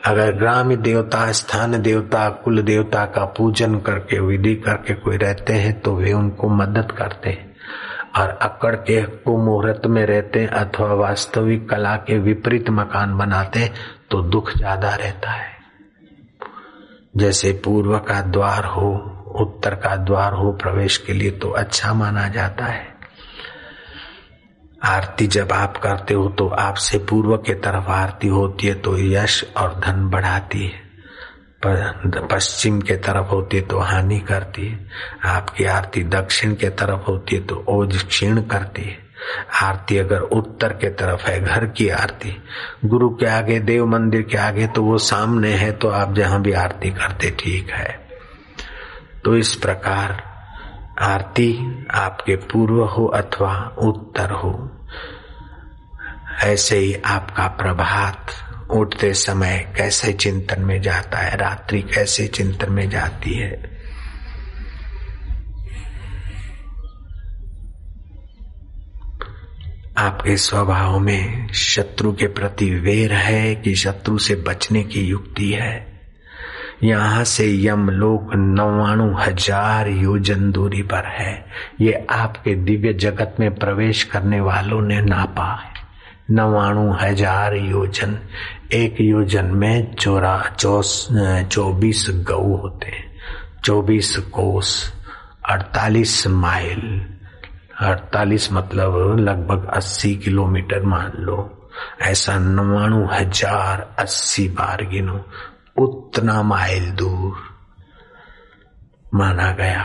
अगर ग्राम देवता, स्थान देवता, कुल देवता का पूजन करके विधि करके कोई रहते हैं तो वे उनको मदद करते हैं, और अकड़ के कुमुहूर्त में रहते हैं अथवा वास्तविक कला के विपरीत मकान बनाते हैं तो दुख ज्यादा रहता है। जैसे पूर्व का द्वार हो, उत्तर का द्वार हो प्रवेश के लिए तो अच्छा माना जाता है। आरती जब आप करते हो तो आपसे पूर्व के तरफ आरती होती है तो यश और धन बढ़ाती है, पर पश्चिम के तरफ होती है तो हानि करती है। आपकी आरती दक्षिण के तरफ होती है तो ओज क्षीण करती है। आरती अगर उत्तर के तरफ है, घर की आरती गुरु के आगे, देव मंदिर के आगे, तो वो सामने है तो आप जहां भी आरती करते ठीक है। तो इस प्रकार आरती आपके पूर्व हो अथवा उत्तर हो, ऐसे ही आपका प्रभात उठते समय कैसे चिंतन में जाता है, रात्रि कैसे चिंतन में जाती है। आपके स्वभाव में शत्रु के प्रति वैर है कि शत्रु से बचने की युक्ति है। यहाँ से यमलोक नवाणु हजार योजन दूरी पर है, ये आपके दिव्य जगत में प्रवेश करने वालों ने नापा है। नवाणु हजार योजन, एक योजन में चौरा चौस चौबीस गऊ होते हैं, चौबीस कोस, अड़तालीस माइल, अड़तालीस मतलब लगभग अस्सी किलोमीटर मान लो, ऐसा नवाणु हजार अस्सी बार गिनो, उतना माइल दूर माना गया।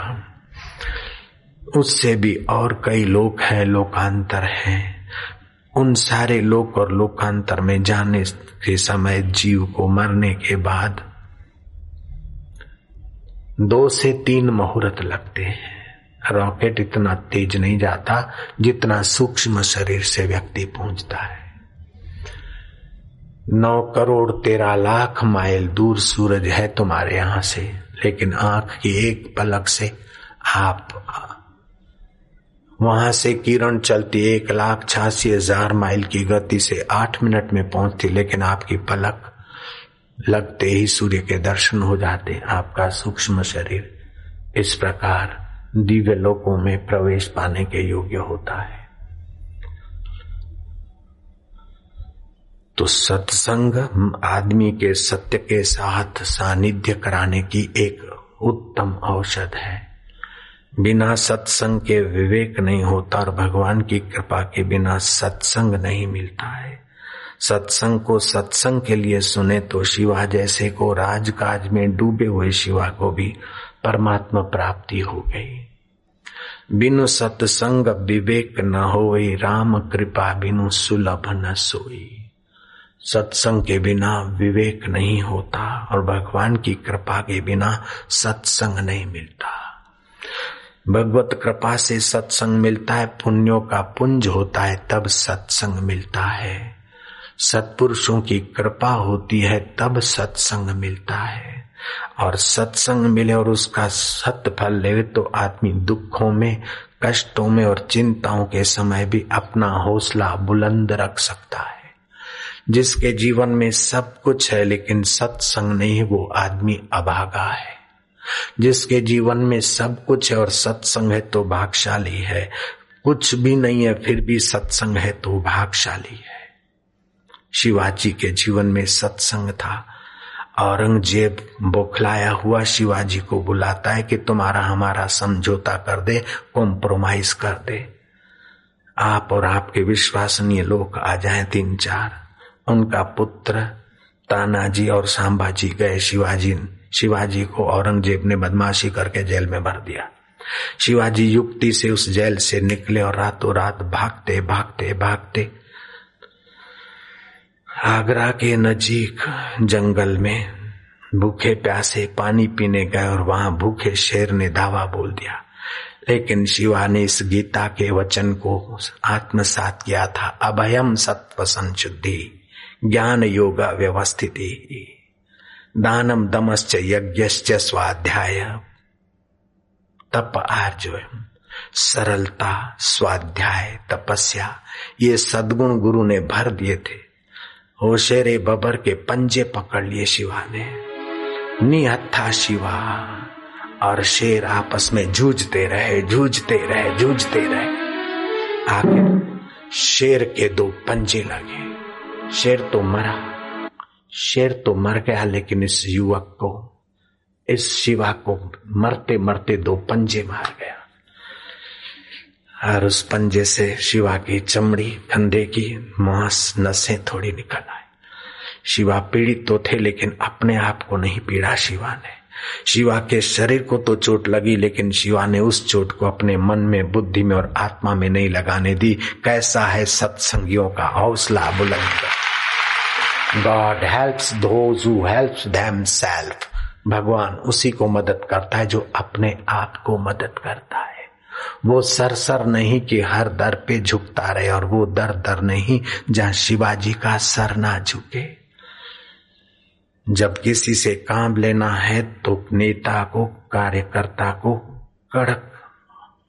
उससे भी और कई लोक हैं, लोकांतर हैं। उन सारे लोक और लोकांतर में जाने के समय जीव को मरने के बाद दो से तीन मुहूर्त लगते हैं। रॉकेट इतना तेज नहीं जाता जितना सूक्ष्म शरीर से व्यक्ति पहुंचता है। नौ करोड़ तेरह लाख माइल दूर सूरज है तुम्हारे यहां से, लेकिन आंख की एक पलक से आप वहां से किरण चलती एक लाख छियासी हजार माइल की गति से आठ मिनट में पहुंचती, लेकिन आपकी पलक लगते ही सूर्य के दर्शन हो जाते। आपका सूक्ष्म शरीर इस प्रकार दिव्य लोकों में प्रवेश पाने के योग्य होता है। तो सत्संग आदमी के सत्य के साथ सानिध्य कराने की एक उत्तम औषध है। बिना सत्संग के विवेक नहीं होता और भगवान की कृपा के बिना सत्संग नहीं मिलता है। सत्संग को सत्संग के लिए सुने तो शिवा जैसे को राजकाज में डूबे हुए शिवा को भी परमात्मा प्राप्ति हो गई। बिनु सत्संग विवेक न होई, राम कृपा बिनु सुलभ न सोई। सत्संग के बिना विवेक नहीं होता और भगवान की कृपा के बिना सत्संग नहीं मिलता। भगवत कृपा से सत्संग मिलता है, पुण्यों का पुंज होता है, तब सत्संग मिलता है। सत्पुरुषों की कृपा होती है तब सत्संग मिलता है। और सत्संग मिले और उसका सत्फल ले तो आदमी दुखों में, कष्टों में और चिंताओं के समय भी अपना हौसला बुलंद रख सकता है। जिसके जीवन में सब कुछ है लेकिन सत्संग नहीं, वो आदमी अभागा है। जिसके जीवन में सब कुछ है और सत्संग है तो भाग्यशाली है, कुछ भी नहीं है फिर भी सत्संग है तो भाग्यशाली है। शिवाजी के जीवन में सत्संग था। औरंगजेब बौखलाया हुआ शिवाजी को बुलाता है कि तुम्हारा हमारा समझौता कर दे, कॉम्प्रोमाइज कर दे, आप और आपके विश्वसनीय लोग आ जाएं तीन चार। उनका पुत्र तानाजी और सांबाजी गए, शिवाजी शिवाजी को औरंगजेब ने बदमाशी करके जेल में भर दिया। शिवाजी युक्ति से उस जेल से निकले और रातों रात भागते भागते भागते आगरा के नजीक जंगल में भूखे प्यासे पानी पीने गए और वहां भूखे शेर ने धावा बोल दिया। लेकिन शिवा ने इस गीता के वचन को आत्मसात किया था, अभयम सत्वसंशुद्धि ज्ञान योगा व्यवस्थिति दानम दमश्च यज्ञश्च स्वाध्याय तप आर्जवम्। सरलता, स्वाध्याय, तपस्या, ये सद्गुण गुरु ने भर दिए थे। होशेरे बबर के पंजे पकड़ लिए शिवा ने। निहत्था शिवा और शेर आपस में जूझते रहे जूझते रहे जूझते रहे। आखिर शेर के दो पंजे लगे। शेर तो मरा शेर तो मर गया, लेकिन इस युवक को, इस शिवा को मरते मरते दो पंजे मार गया। और उस पंजे से शिवा की चमड़ी, कंधे की मांस, नसें थोड़ी निकल आई। शिवा पीड़ित तो थे लेकिन अपने आप को नहीं पीड़ा शिवा ने। शिवा के शरीर को तो चोट लगी, लेकिन शिवा ने उस चोट को अपने मन में, बुद्धि में और आत्मा में नहीं लगाने दी। कैसा है सत्संगियों का हौसला बुलंद। God helps those who help themselves, भगवान उसी को मदद करता है जो अपने आप को मदद करता है। वो सर सर नहीं कि हर दर पे झुकता रहे, और वो दर दर नहीं जहां शिवाजी का सर ना झुके। जब किसी से काम लेना है तो नेता को, कार्यकर्ता को कड़क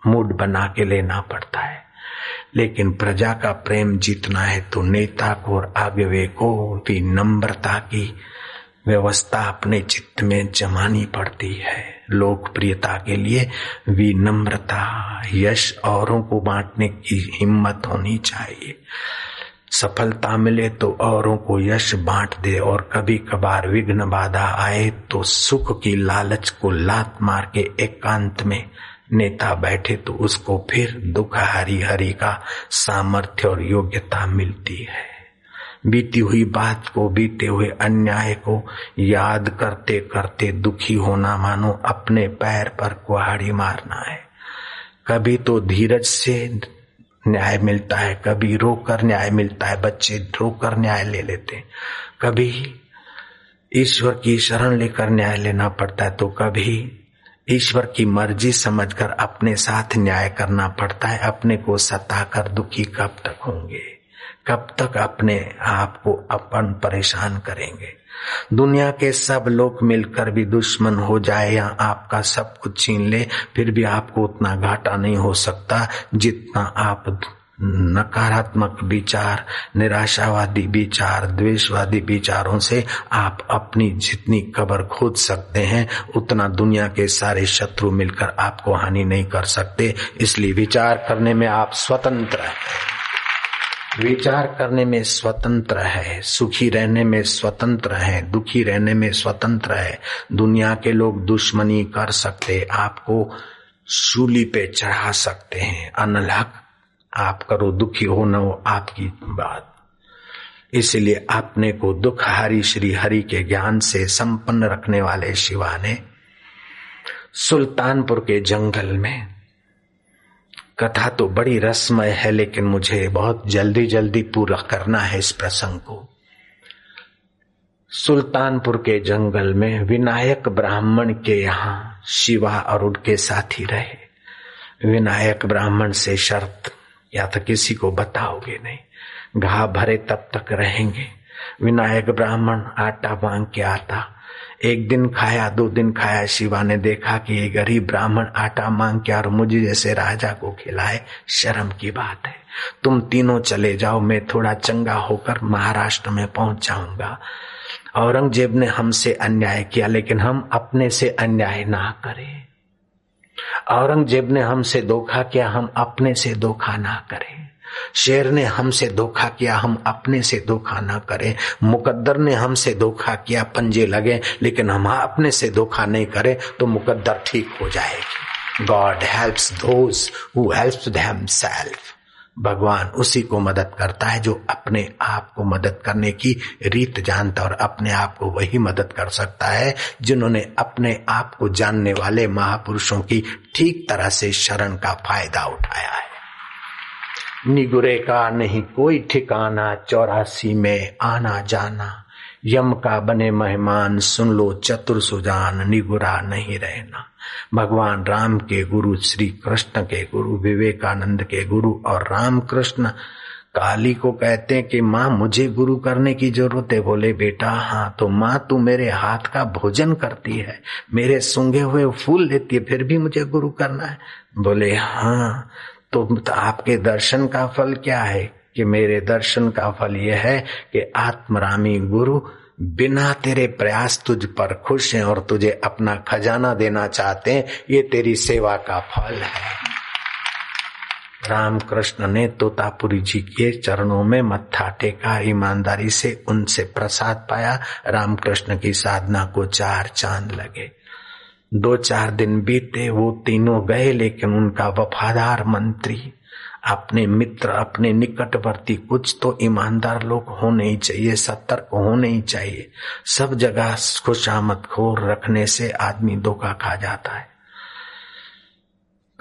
मूड बना के लेना पड़ता है, लेकिन प्रजा का प्रेम जीतना है तो नेता को और आगवे को भी नम्रता की व्यवस्था अपने चित्त में जमानी पड़ती है। लोकप्रियता के लिए विनम्रता, यश औरों को बांटने की हिम्मत होनी चाहिए। सफलता मिले तो औरों को यश बांट दे, और कभी कभार विघ्न बाधा आए तो सुख की लालच को लात मार के एकांत में नेता बैठे तो उसको फिर दुख हरी हरी का सामर्थ्य और योग्यता मिलती है। बीती हुई बात को, बीते हुए अन्याय को याद करते करते दुखी होना मानो अपने पैर पर कुहाड़ी मारना है। कभी तो धीरज से न्याय मिलता है, कभी रोकर न्याय मिलता है, बच्चे रोकर न्याय ले लेते, कभी ईश्वर की शरण लेकर न्याय लेना पड़ता है, तो कभी ईश्वर की मर्जी समझकर अपने साथ न्याय करना पड़ता है। अपने को सताकर दुखी कब तक होंगे, कब तक अपने आप को अपन परेशान करेंगे। दुनिया के सब लोग मिलकर भी दुश्मन हो जाए या आपका सब कुछ छीन ले, फिर भी आपको उतना घाटा नहीं हो सकता जितना आप नकारात्मक विचार, निराशावादी विचार, द्वेषवादी विचारों से आप अपनी जितनी कब्र खोद सकते हैं उतना दुनिया के सारे शत्रु मिलकर आपको हानि नहीं कर सकते। इसलिए विचार करने में आप स्वतंत्र हैं, विचार करने में स्वतंत्र है, सुखी रहने में स्वतंत्र है, दुखी रहने में स्वतंत्र है। दुनिया के लोग दुश्मनी कर सकते, आपको सूली पे चढ़ा सकते हैं, अनलहक आप करो, दुखी हो न हो आपकी बात। इसलिए अपने को दुखहारी श्री हरि के ज्ञान से संपन्न रखने वाले शिवा ने सुल्तानपुर के जंगल में, कथा तो बड़ी रसमय है लेकिन मुझे बहुत जल्दी जल्दी पूरा करना है इस प्रसंग को। सुल्तानपुर के जंगल में विनायक ब्राह्मण के यहाँ शिवा और उनके साथी रहे। विनायक ब्राह्मण से शर्त, या तो किसी को बताओगे नहीं, घाव भरे तब तक रहेंगे। विनायक ब्राह्मण आटा मांग के आता, एक दिन खाया, दो दिन खाया। शिवा ने देखा कि ये गरीब ब्राह्मण आटा मांग के और मुझे जैसे राजा को खिलाए, शर्म की बात है। तुम तीनों चले जाओ, मैं थोड़ा चंगा होकर महाराष्ट्र में पहुंच जाऊंगा। औरंगजेब ने हमसे अन्याय किया लेकिन हम अपने से अन्याय ना करें। औरंगजेब ने हमसे धोखा किया, हम अपने से धोखा ना करें। शेर ने हमसे धोखा किया, हम अपने से धोखा ना करें। मुकद्दर ने हमसे धोखा किया, पंजे लगे, लेकिन हम अपने से धोखा नहीं करें तो मुकद्दर ठीक हो जाएगी। God helps those who helps themselves. भगवान उसी को मदद करता है जो अपने आप को मदद करने की रीत जानता, और अपने आप को वही मदद कर सकता है जिन्होंने अपने आप को जानने वाले महापुरुषों की ठीक तरह से शरण का फायदा उठाया है। निगुरे का नहीं कोई ठिकाना, चौरासी में आना जाना, यम का बने मेहमान, सुन लो चतुर सुजान, निगुरा नहीं रहना। भगवान राम के गुरु, श्री कृष्ण के गुरु, विवेकानंद के गुरु और रामकृष्ण काली को कहते हैं कि माँ मुझे गुरु करने की जरूरत है। बोले बेटा हाँ, तो माँ तू मेरे हाथ का भोजन करती है, मेरे सूंघे हुए फूल लेती है, फिर भी मुझे गुरु करना है? बोले हाँ, तो आपके दर्शन का फल क्या है? कि मेरे दर्शन का फल यह है कि आत्मरामी गुरु बिना तेरे प्रयास तुझ पर खुश हैं और तुझे अपना खजाना देना चाहते हैं, ये तेरी सेवा का फल है। रामकृष्ण ने तोतापुरी जी के चरणों में मत्था टेका, ईमानदारी से उनसे प्रसाद पाया। रामकृष्ण की साधना को चार चांद लगे। दो चार दिन बीते, वो तीनों गए, लेकिन उनका वफादार मंत्री, अपने मित्र, अपने निकटवर्ती, कुछ तो ईमानदार लोग होने ही चाहिए, सतर्क होने ही चाहिए। सब जगह खुशामदखोर रखने से आदमी धोखा खा जाता है।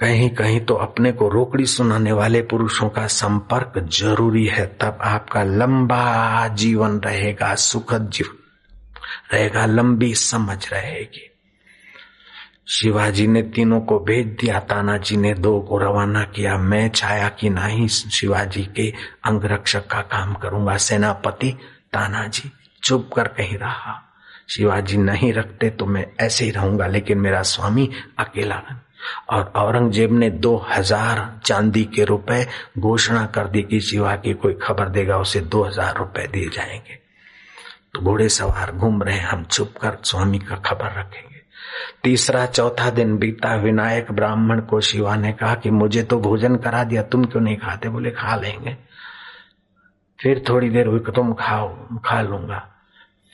कहीं कहीं तो अपने को रोकड़ी सुनाने वाले पुरुषों का संपर्क जरूरी है, तब आपका लंबा जीवन रहेगा, सुखद जीवन रहेगा, लंबी समझ रहेगी। शिवाजी ने तीनों को भेज दिया, तानाजी ने दो को रवाना किया। मैं छाया की नहीं, शिवाजी के अंगरक्षक का काम करूंगा। सेनापति तानाजी चुप कर कहीं रहा। शिवाजी नहीं रखते तो मैं ऐसे ही रहूंगा, लेकिन मेरा स्वामी अकेला। और औरंगजेब ने दो हजार चांदी के रुपए घोषणा कर दी कि शिवा की कोई खबर देगा उसे दो हजार रुपए दिए जाएंगे। तो घोड़े सवार घूम रहे, हम चुप कर स्वामी का खबर रखेंगे। तीसरा चौथा दिन बीता। विनायक ब्राह्मण को शिवा ने कहा कि मुझे तो भोजन करा दिया, तुम क्यों नहीं खाते? बोले खा लेंगे। फिर थोड़ी देर हुई, तुम खाओ, खा लूंगा।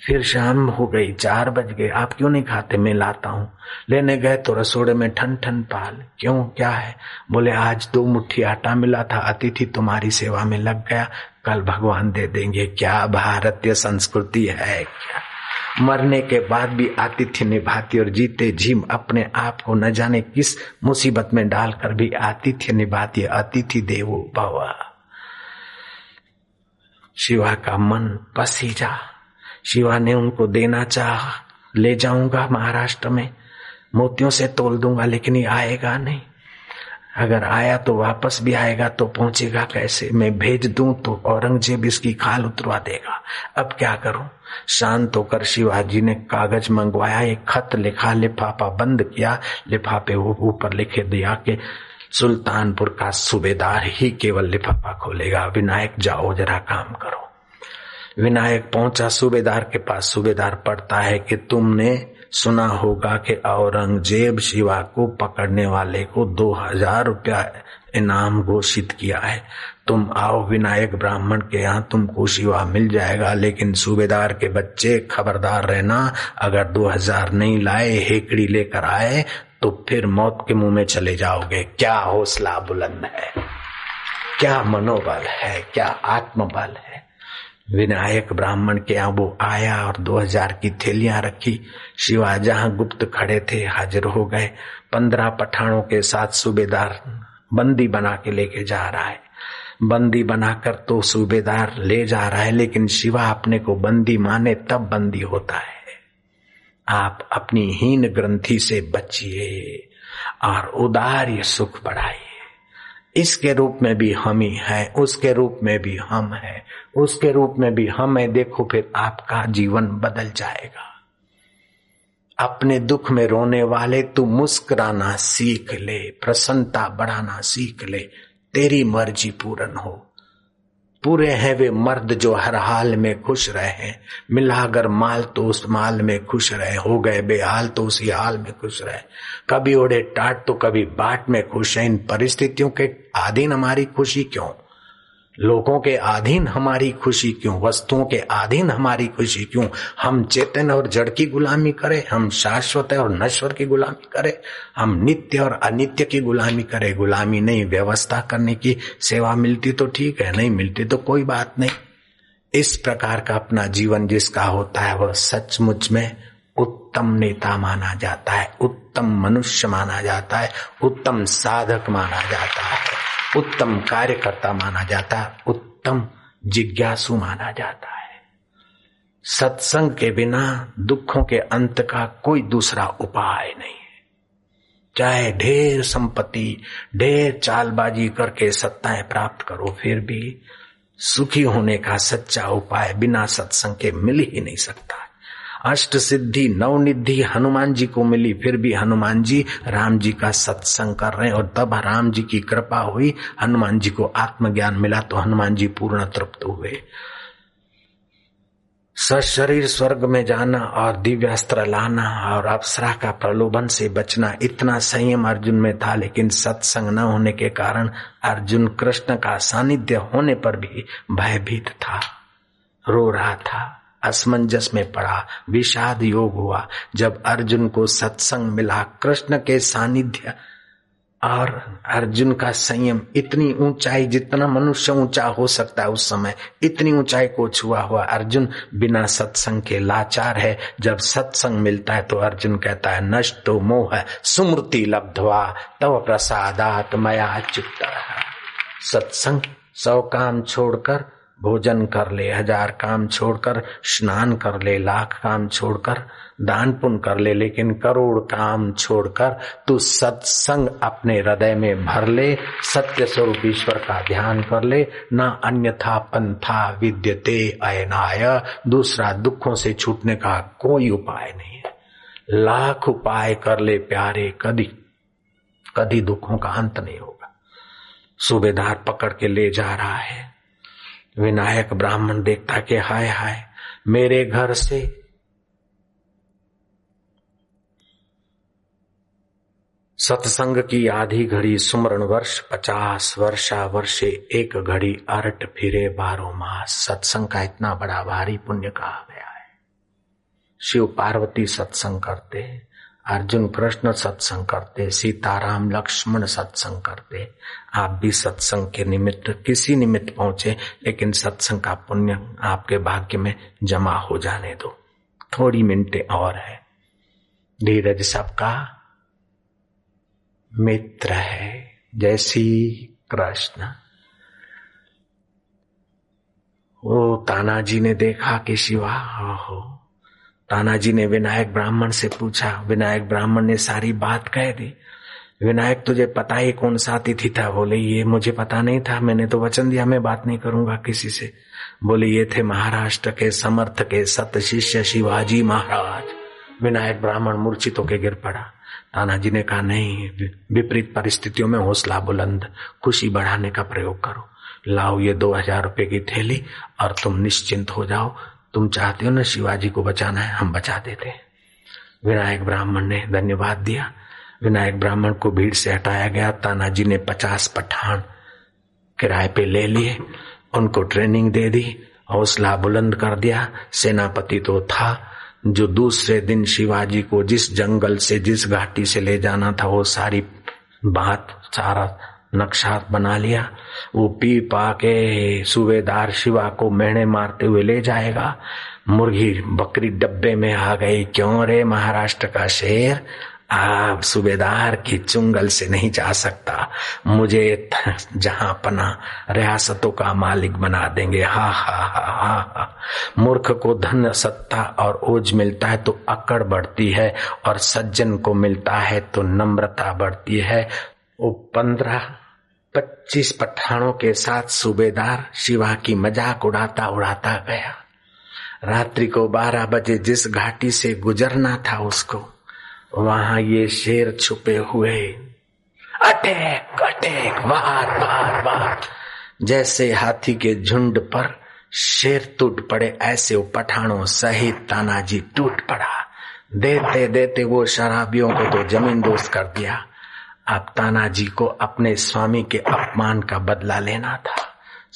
फिर शाम हो गई, चार बज गए। आप क्यों नहीं खाते? मैं लाता हूं। लेने गए तो रसोड़े में ठन ठन पाल। क्यों, क्या है? बोले आज दो मुट्ठी आटा मिला था, अतिथि तुम्हारी सेवा में लग गया, कल भगवान दे देंगे। क्या भारतीय संस्कृति है! क्या मरने के बाद भी आतिथ्य निभाती और जीते जी अपने आप को न जाने किस मुसीबत में डालकर भी आतिथ्य निभाती। अतिथि देवो भव। शिवा का मन पसीजा। शिवा ने उनको देना चाहा, ले जाऊंगा महाराष्ट्र में, मोतियों से तोल दूंगा, लेकिन ये आएगा नहीं। अगर आया तो वापस भी आएगा तो पहुंचेगा कैसे? मैं भेज दूं तो औरंगजेब इसकी खाल उतरवा देगा। अब क्या करूं? शांत होकर शिवाजी ने कागज मंगवाया, एक खत लिखा, लिफाफा बंद किया, लिफाफे ऊपर लिखे दिया कि सुल्तानपुर का सूबेदार ही केवल लिफाफा खोलेगा। विनायक जाओ जरा काम करो। विनायक पहुंचा सूबेदार के पास। सूबेदार पढ़ता है कि तुमने सुना होगा कि औरंगजेब शिवा को पकड़ने वाले को दो हजार रुपया इनाम घोषित किया है। तुम आओ विनायक ब्राह्मण के यहाँ, तुमको शिवा मिल जाएगा। लेकिन सूबेदार के बच्चे खबरदार रहना, अगर दो हजार नहीं लाए, हेकड़ी लेकर आए तो फिर मौत के मुंह में चले जाओगे। क्या हौसला बुलंद है, क्या मनोबल है, क्या आत्मबल है! विनायक ब्राह्मण के यहाँ वो आया और दो हजार की थैलियां रखी। शिवा जहां गुप्त खड़े थे हाजिर हो गए। पंद्रह पठानों के साथ सूबेदार बंदी बना के लेके जा रहा है। बंदी बनाकर तो सूबेदार ले जा रहा है, लेकिन शिवा अपने को बंदी माने तब बंदी होता है। आप अपनी हीन ग्रंथि से बचिए और उदार्य सुख बढ़ाइए। इसके रूप में भी हम ही है, उसके रूप में भी हम है, उसके रूप में भी हम है। देखो फिर आपका जीवन बदल जाएगा। अपने दुख में रोने वाले, तू मुस्कुराना सीख ले, प्रसन्नता बढ़ाना सीख ले, तेरी मर्जी पूर्ण हो। पूरे हैं वे मर्द जो हर हाल में खुश रहे। मिला अगर माल तो उस माल में खुश रहे, हो गए बेहाल तो उसी हाल में खुश रहे। कभी ओढ़े टाट तो कभी बाट में खुश है। इन परिस्थितियों के अधीन हमारी खुशी क्यों? लोगों के अधीन हमारी खुशी क्यों? वस्तुओं के अधीन हमारी खुशी क्यों? हम चेतन और जड़ की गुलामी करें, हम शाश्वत और नश्वर की गुलामी करें, हम नित्य और अनित्य की गुलामी करें। गुलामी नहीं, व्यवस्था करने की। सेवा मिलती तो ठीक है, नहीं मिलती तो कोई बात नहीं। इस प्रकार का अपना जीवन जिसका होता है वह सचमुच में उत्तम नेता माना जाता है, उत्तम मनुष्य माना जाता है, उत्तम साधक माना जाता है, उत्तम कार्यकर्ता माना जाता है, उत्तम जिज्ञासु माना जाता है। सत्संग के बिना दुखों के अंत का कोई दूसरा उपाय नहीं है। चाहे ढेर संपत्ति, ढेर चालबाजी करके सत्ताएं प्राप्त करो, फिर भी सुखी होने का सच्चा उपाय बिना सत्संग के मिल ही नहीं सकता। अष्ट सिद्धि नवनिधि हनुमान जी को मिली, फिर भी हनुमान जी राम जी का सत्संग कर रहे हैं। और तब राम जी की कृपा हुई, हनुमान जी को आत्मज्ञान मिला, तो हनुमान जी पूर्ण तृप्त हुए। सशरीर स्वर्ग में जाना और दिव्यास्त्र लाना और अप्सरा का प्रलोभन से बचना, इतना संयम अर्जुन में था। लेकिन सत्संग न होने के कारण अर्जुन कृष्ण का सानिध्य होने पर भी भयभीत था, रो रहा था, असमंजस में पड़ा, विषाद योग हुआ। जब अर्जुन को सत्संग मिला, कृष्ण के सानिध्य और अर्जुन का संयम, इतनी ऊंचाई जितना मनुष्य ऊंचा हो सकता है उस समय इतनी ऊंचाई को छुआ हुआ अर्जुन बिना सत्संग के लाचार है। जब सत्संग मिलता है तो अर्जुन कहता है नष्टो मोह सुमृति लब्ध्वा तव प्रसादात् मया चित्तः। सत्संग सौ काम छोड़कर भोजन कर ले, हजार काम छोड़कर, स्नान कर ले, लाख काम छोड़कर, दान पुण्य कर ले, लेकिन करोड़ काम छोड़कर तू सत्संग अपने हृदय में भर ले, सत्य स्वरूप ईश्वर का ध्यान कर ले। ना अन्यथा पंथा विद्यते अयनाय, दूसरा दुखों से छूटने का कोई उपाय नहीं है। लाख उपाय कर ले प्यारे, कभी कभी दुखों का अंत नहीं होगा। सूबेदार पकड़ के ले जा रहा है, विनायक ब्राह्मण देखता कि हाय हाय मेरे घर से सत्संग की आधी घड़ी सुमरण वर्ष, पचास वर्षा वर्षे एक घड़ी, अरट फिरे बारह मास। सत्संग का इतना बड़ा भारी पुण्य कहा गया है। शिव पार्वती सत्संग करते, अर्जुन कृष्ण सत्संग करते, सीताराम लक्ष्मण सत्संग करते। आप भी सत्संग के निमित्त किसी निमित्त पहुंचे, लेकिन सत्संग का पुण्य आपके भाग्य में जमा हो जाने दो। थोड़ी मिनटें और है। धीरज सबका मित्र है। जय श्री कृष्ण। वो तानाजी ने देखा कि शिवा हो, तानाजी ने विनायक ब्राह्मण से पूछा, विनायक ब्राह्मण ने सारी बात कह दी। विनायक, तुझे पता है कौन सा अतिथि था? बोले, ये मुझे पता नहीं था, मैंने तो वचन दिया मैं बात नहीं करूंगा किसी से। बोले, ये थे महाराष्ट्र के समर्थ के सत शिष्य शिवाजी महाराज। विनायक ब्राह्मण मूर्छित होकर गिर पड़ा। तानाजी ने कहा, नहीं, विपरीत परिस्थितियों में हौसला बुलंद, खुशी बढ़ाने का प्रयोग करो। लाओ ये दो हजार रुपए की थैली और तुम निश्चिंत हो जाओ। तुम चाहते हो ना शिवाजी को बचाना है, हम बचा देते हैं। विनायक ब्राह्मण ने धन्यवाद दिया। विनायक ब्राह्मण को भीड़ से हटाया गया। तानाजी ने पचास पठान किराए पे ले लिए, उनको ट्रेनिंग दे दी, हौसला बुलंद कर दिया। सेनापति तो था जो दूसरे दिन शिवाजी को जिस जंगल से, जिस घाटी से ले जाना था, वो सारी बात, सारा नक्शा बना लिया। वो पी पा के सूबेदार शिवा को मेहने मारते हुए ले जाएगा। मुर्गी बकरी डब्बे में आ गई। क्यों रे महाराष्ट्र का शेर, आप सूबेदार की चुंगल से नहीं जा सकता। मुझे जहां पना रियासतों का मालिक बना देंगे। हा हा हा हा हा। मूर्ख को धन सत्ता और ओज मिलता है तो अकड़ बढ़ती है, और सज्जन को मिलता है तो नम्रता बढ़ती है। वो पंद्रह पच्चीस पठानों के साथ सूबेदार शिवा की मजाक उड़ाता उड़ाता गया। रात्रि को बारह बजे जिस घाटी से गुजरना था उसको, वहां ये शेर छुपे हुए, अटैक अटैक, वार वार वार। जैसे हाथी के झुंड पर शेर टूट पड़े, ऐसे वो पठानों सहित तानाजी टूट पड़ा। देते देते वो शराबियों को तो जमीन दोस्त कर दिया। अब तानाजी को अपने स्वामी के अपमान का बदला लेना था।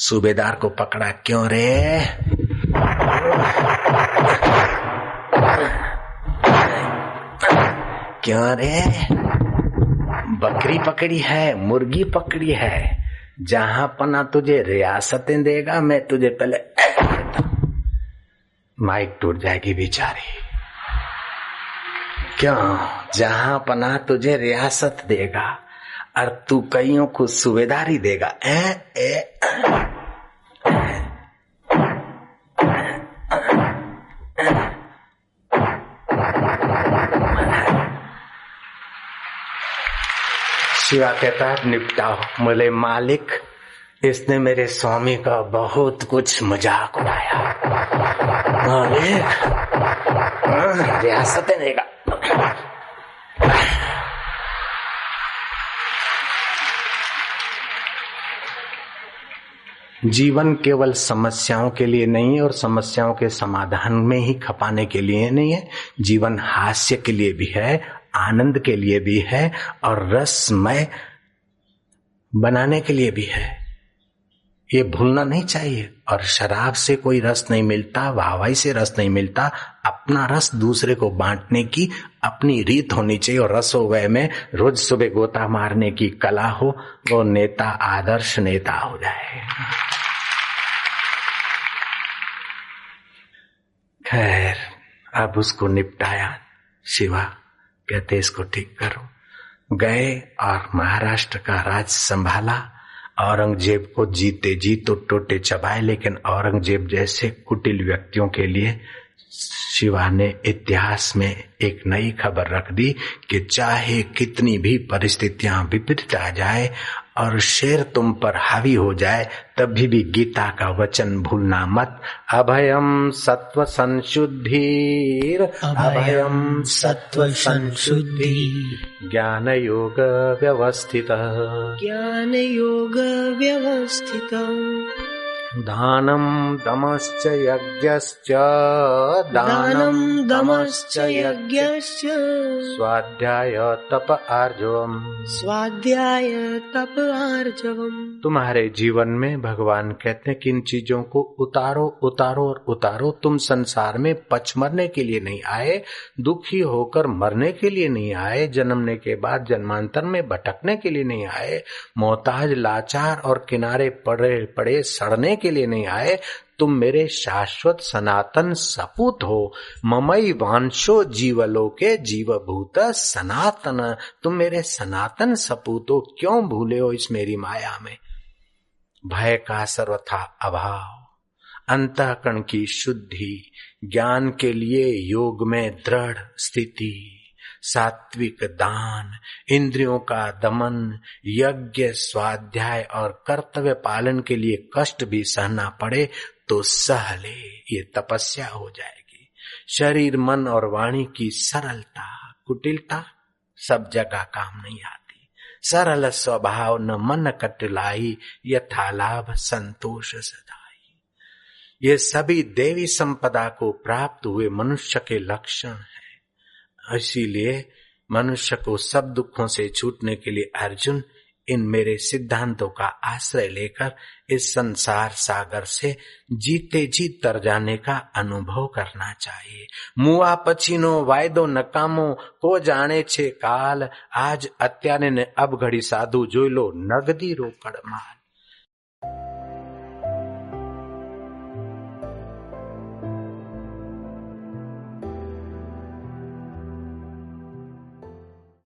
सूबेदार को पकड़ा। क्यों रे, क्यों रे, बकरी पकड़ी है, मुर्गी पकड़ी है, जहां पना तुझे रियासतें देगा। मैं तुझे पहले माइक टूट जाएगी बेचारी। क्यों, जहां पना तुझे रियासत देगा और तू कईयों को सूबेदारी देगा। ए, ए, ए। शिवा कहता है, निपटाओ। बोले, मालिक, इसने मेरे स्वामी का बहुत कुछ मजाक उड़ाया। मालिक, रियासतें देगा। जीवन केवल समस्याओं के लिए नहीं है, और समस्याओं के समाधान में ही खपाने के लिए नहीं है। जीवन हास्य के लिए भी है, आनंद के लिए भी है, और रसमय बनाने के लिए भी है। ये भूलना नहीं चाहिए। और शराब से कोई रस नहीं मिलता, वाहवाही से रस नहीं मिलता। अपना रस दूसरे को बांटने की अपनी रीत होनी चाहिए, और रसोवय में रोज सुबह गोता मारने की कला हो, वो नेता आदर्श नेता हो जाए। खैर, अब उसको निपटाया। शिवा कहते, इसको ठीक करो। गए और महाराष्ट्र का राज संभाला, औरंगजेब को जीते जी तो टोटे चबाए, लेकिन औरंगजेब जैसे कुटिल व्यक्तियों के लिए शिवा ने इतिहास में एक नई खबर रख दी कि चाहे कितनी भी परिस्थितियां विपरीत आ जाए और शेर तुम पर हावी हो जाए, तभी भी गीता का वचन भूलना मत। अभयम सत्व संशुद्धि, अभयम सत्व संशुद्धि, ज्ञान योग व्यवस्थित, ज्ञान योग व्यवस्थित, दानम दमश्च यज्ञश्च, दानम दमश्च यज्ञश्च, स्वाध्याय तप आर्जवम, स्वाध्याय तप आर्जवम। तुम्हारे जीवन में भगवान कहते हैं कि इन चीजों को उतारो उतारो और उतारो। तुम संसार में पचमरने के लिए नहीं आए, दुखी होकर मरने के लिए नहीं आए, जन्मने के बाद जन्मांतर में भटकने के लिए नहीं आए, मोहताज लाचार और किनारे पड़े पड़े सड़ने के लिए नहीं आए। तुम मेरे शाश्वत सनातन सपूत हो। ममई वांशो जीवलोके जीवभूत सनातन। तुम मेरे सनातन सपूत हो, क्यों भूले हो इस मेरी माया में। भय का सर्वथा अभाव, अंतःकरण की शुद्धि, ज्ञान के लिए योग में दृढ़ स्थिति, सात्विक दान, इंद्रियों का दमन, यज्ञ, स्वाध्याय और कर्तव्य पालन के लिए कष्ट भी सहना पड़े तो सह ले, ये तपस्या हो जाएगी। शरीर, मन और वाणी की सरलता, कुटिलता सब जगह काम नहीं आती। सरल स्वभाव न मन कटलाई, यथा लाभ संतोष सदा। ये सभी देवी संपदा को प्राप्त हुए मनुष्य के लक्षण है। इसीलिए मनुष्य को सब दुखों से छूटने के लिए अर्जुन इन मेरे सिद्धांतों का आश्रय लेकर इस संसार सागर से जीते जी तर जाने का अनुभव करना चाहिए। मुआ पछीनो वायदो नकामो को जाने छे काल, आज અત્યારે ને अब घड़ी साधु જોઈ લો नगदी रोकड़ माल।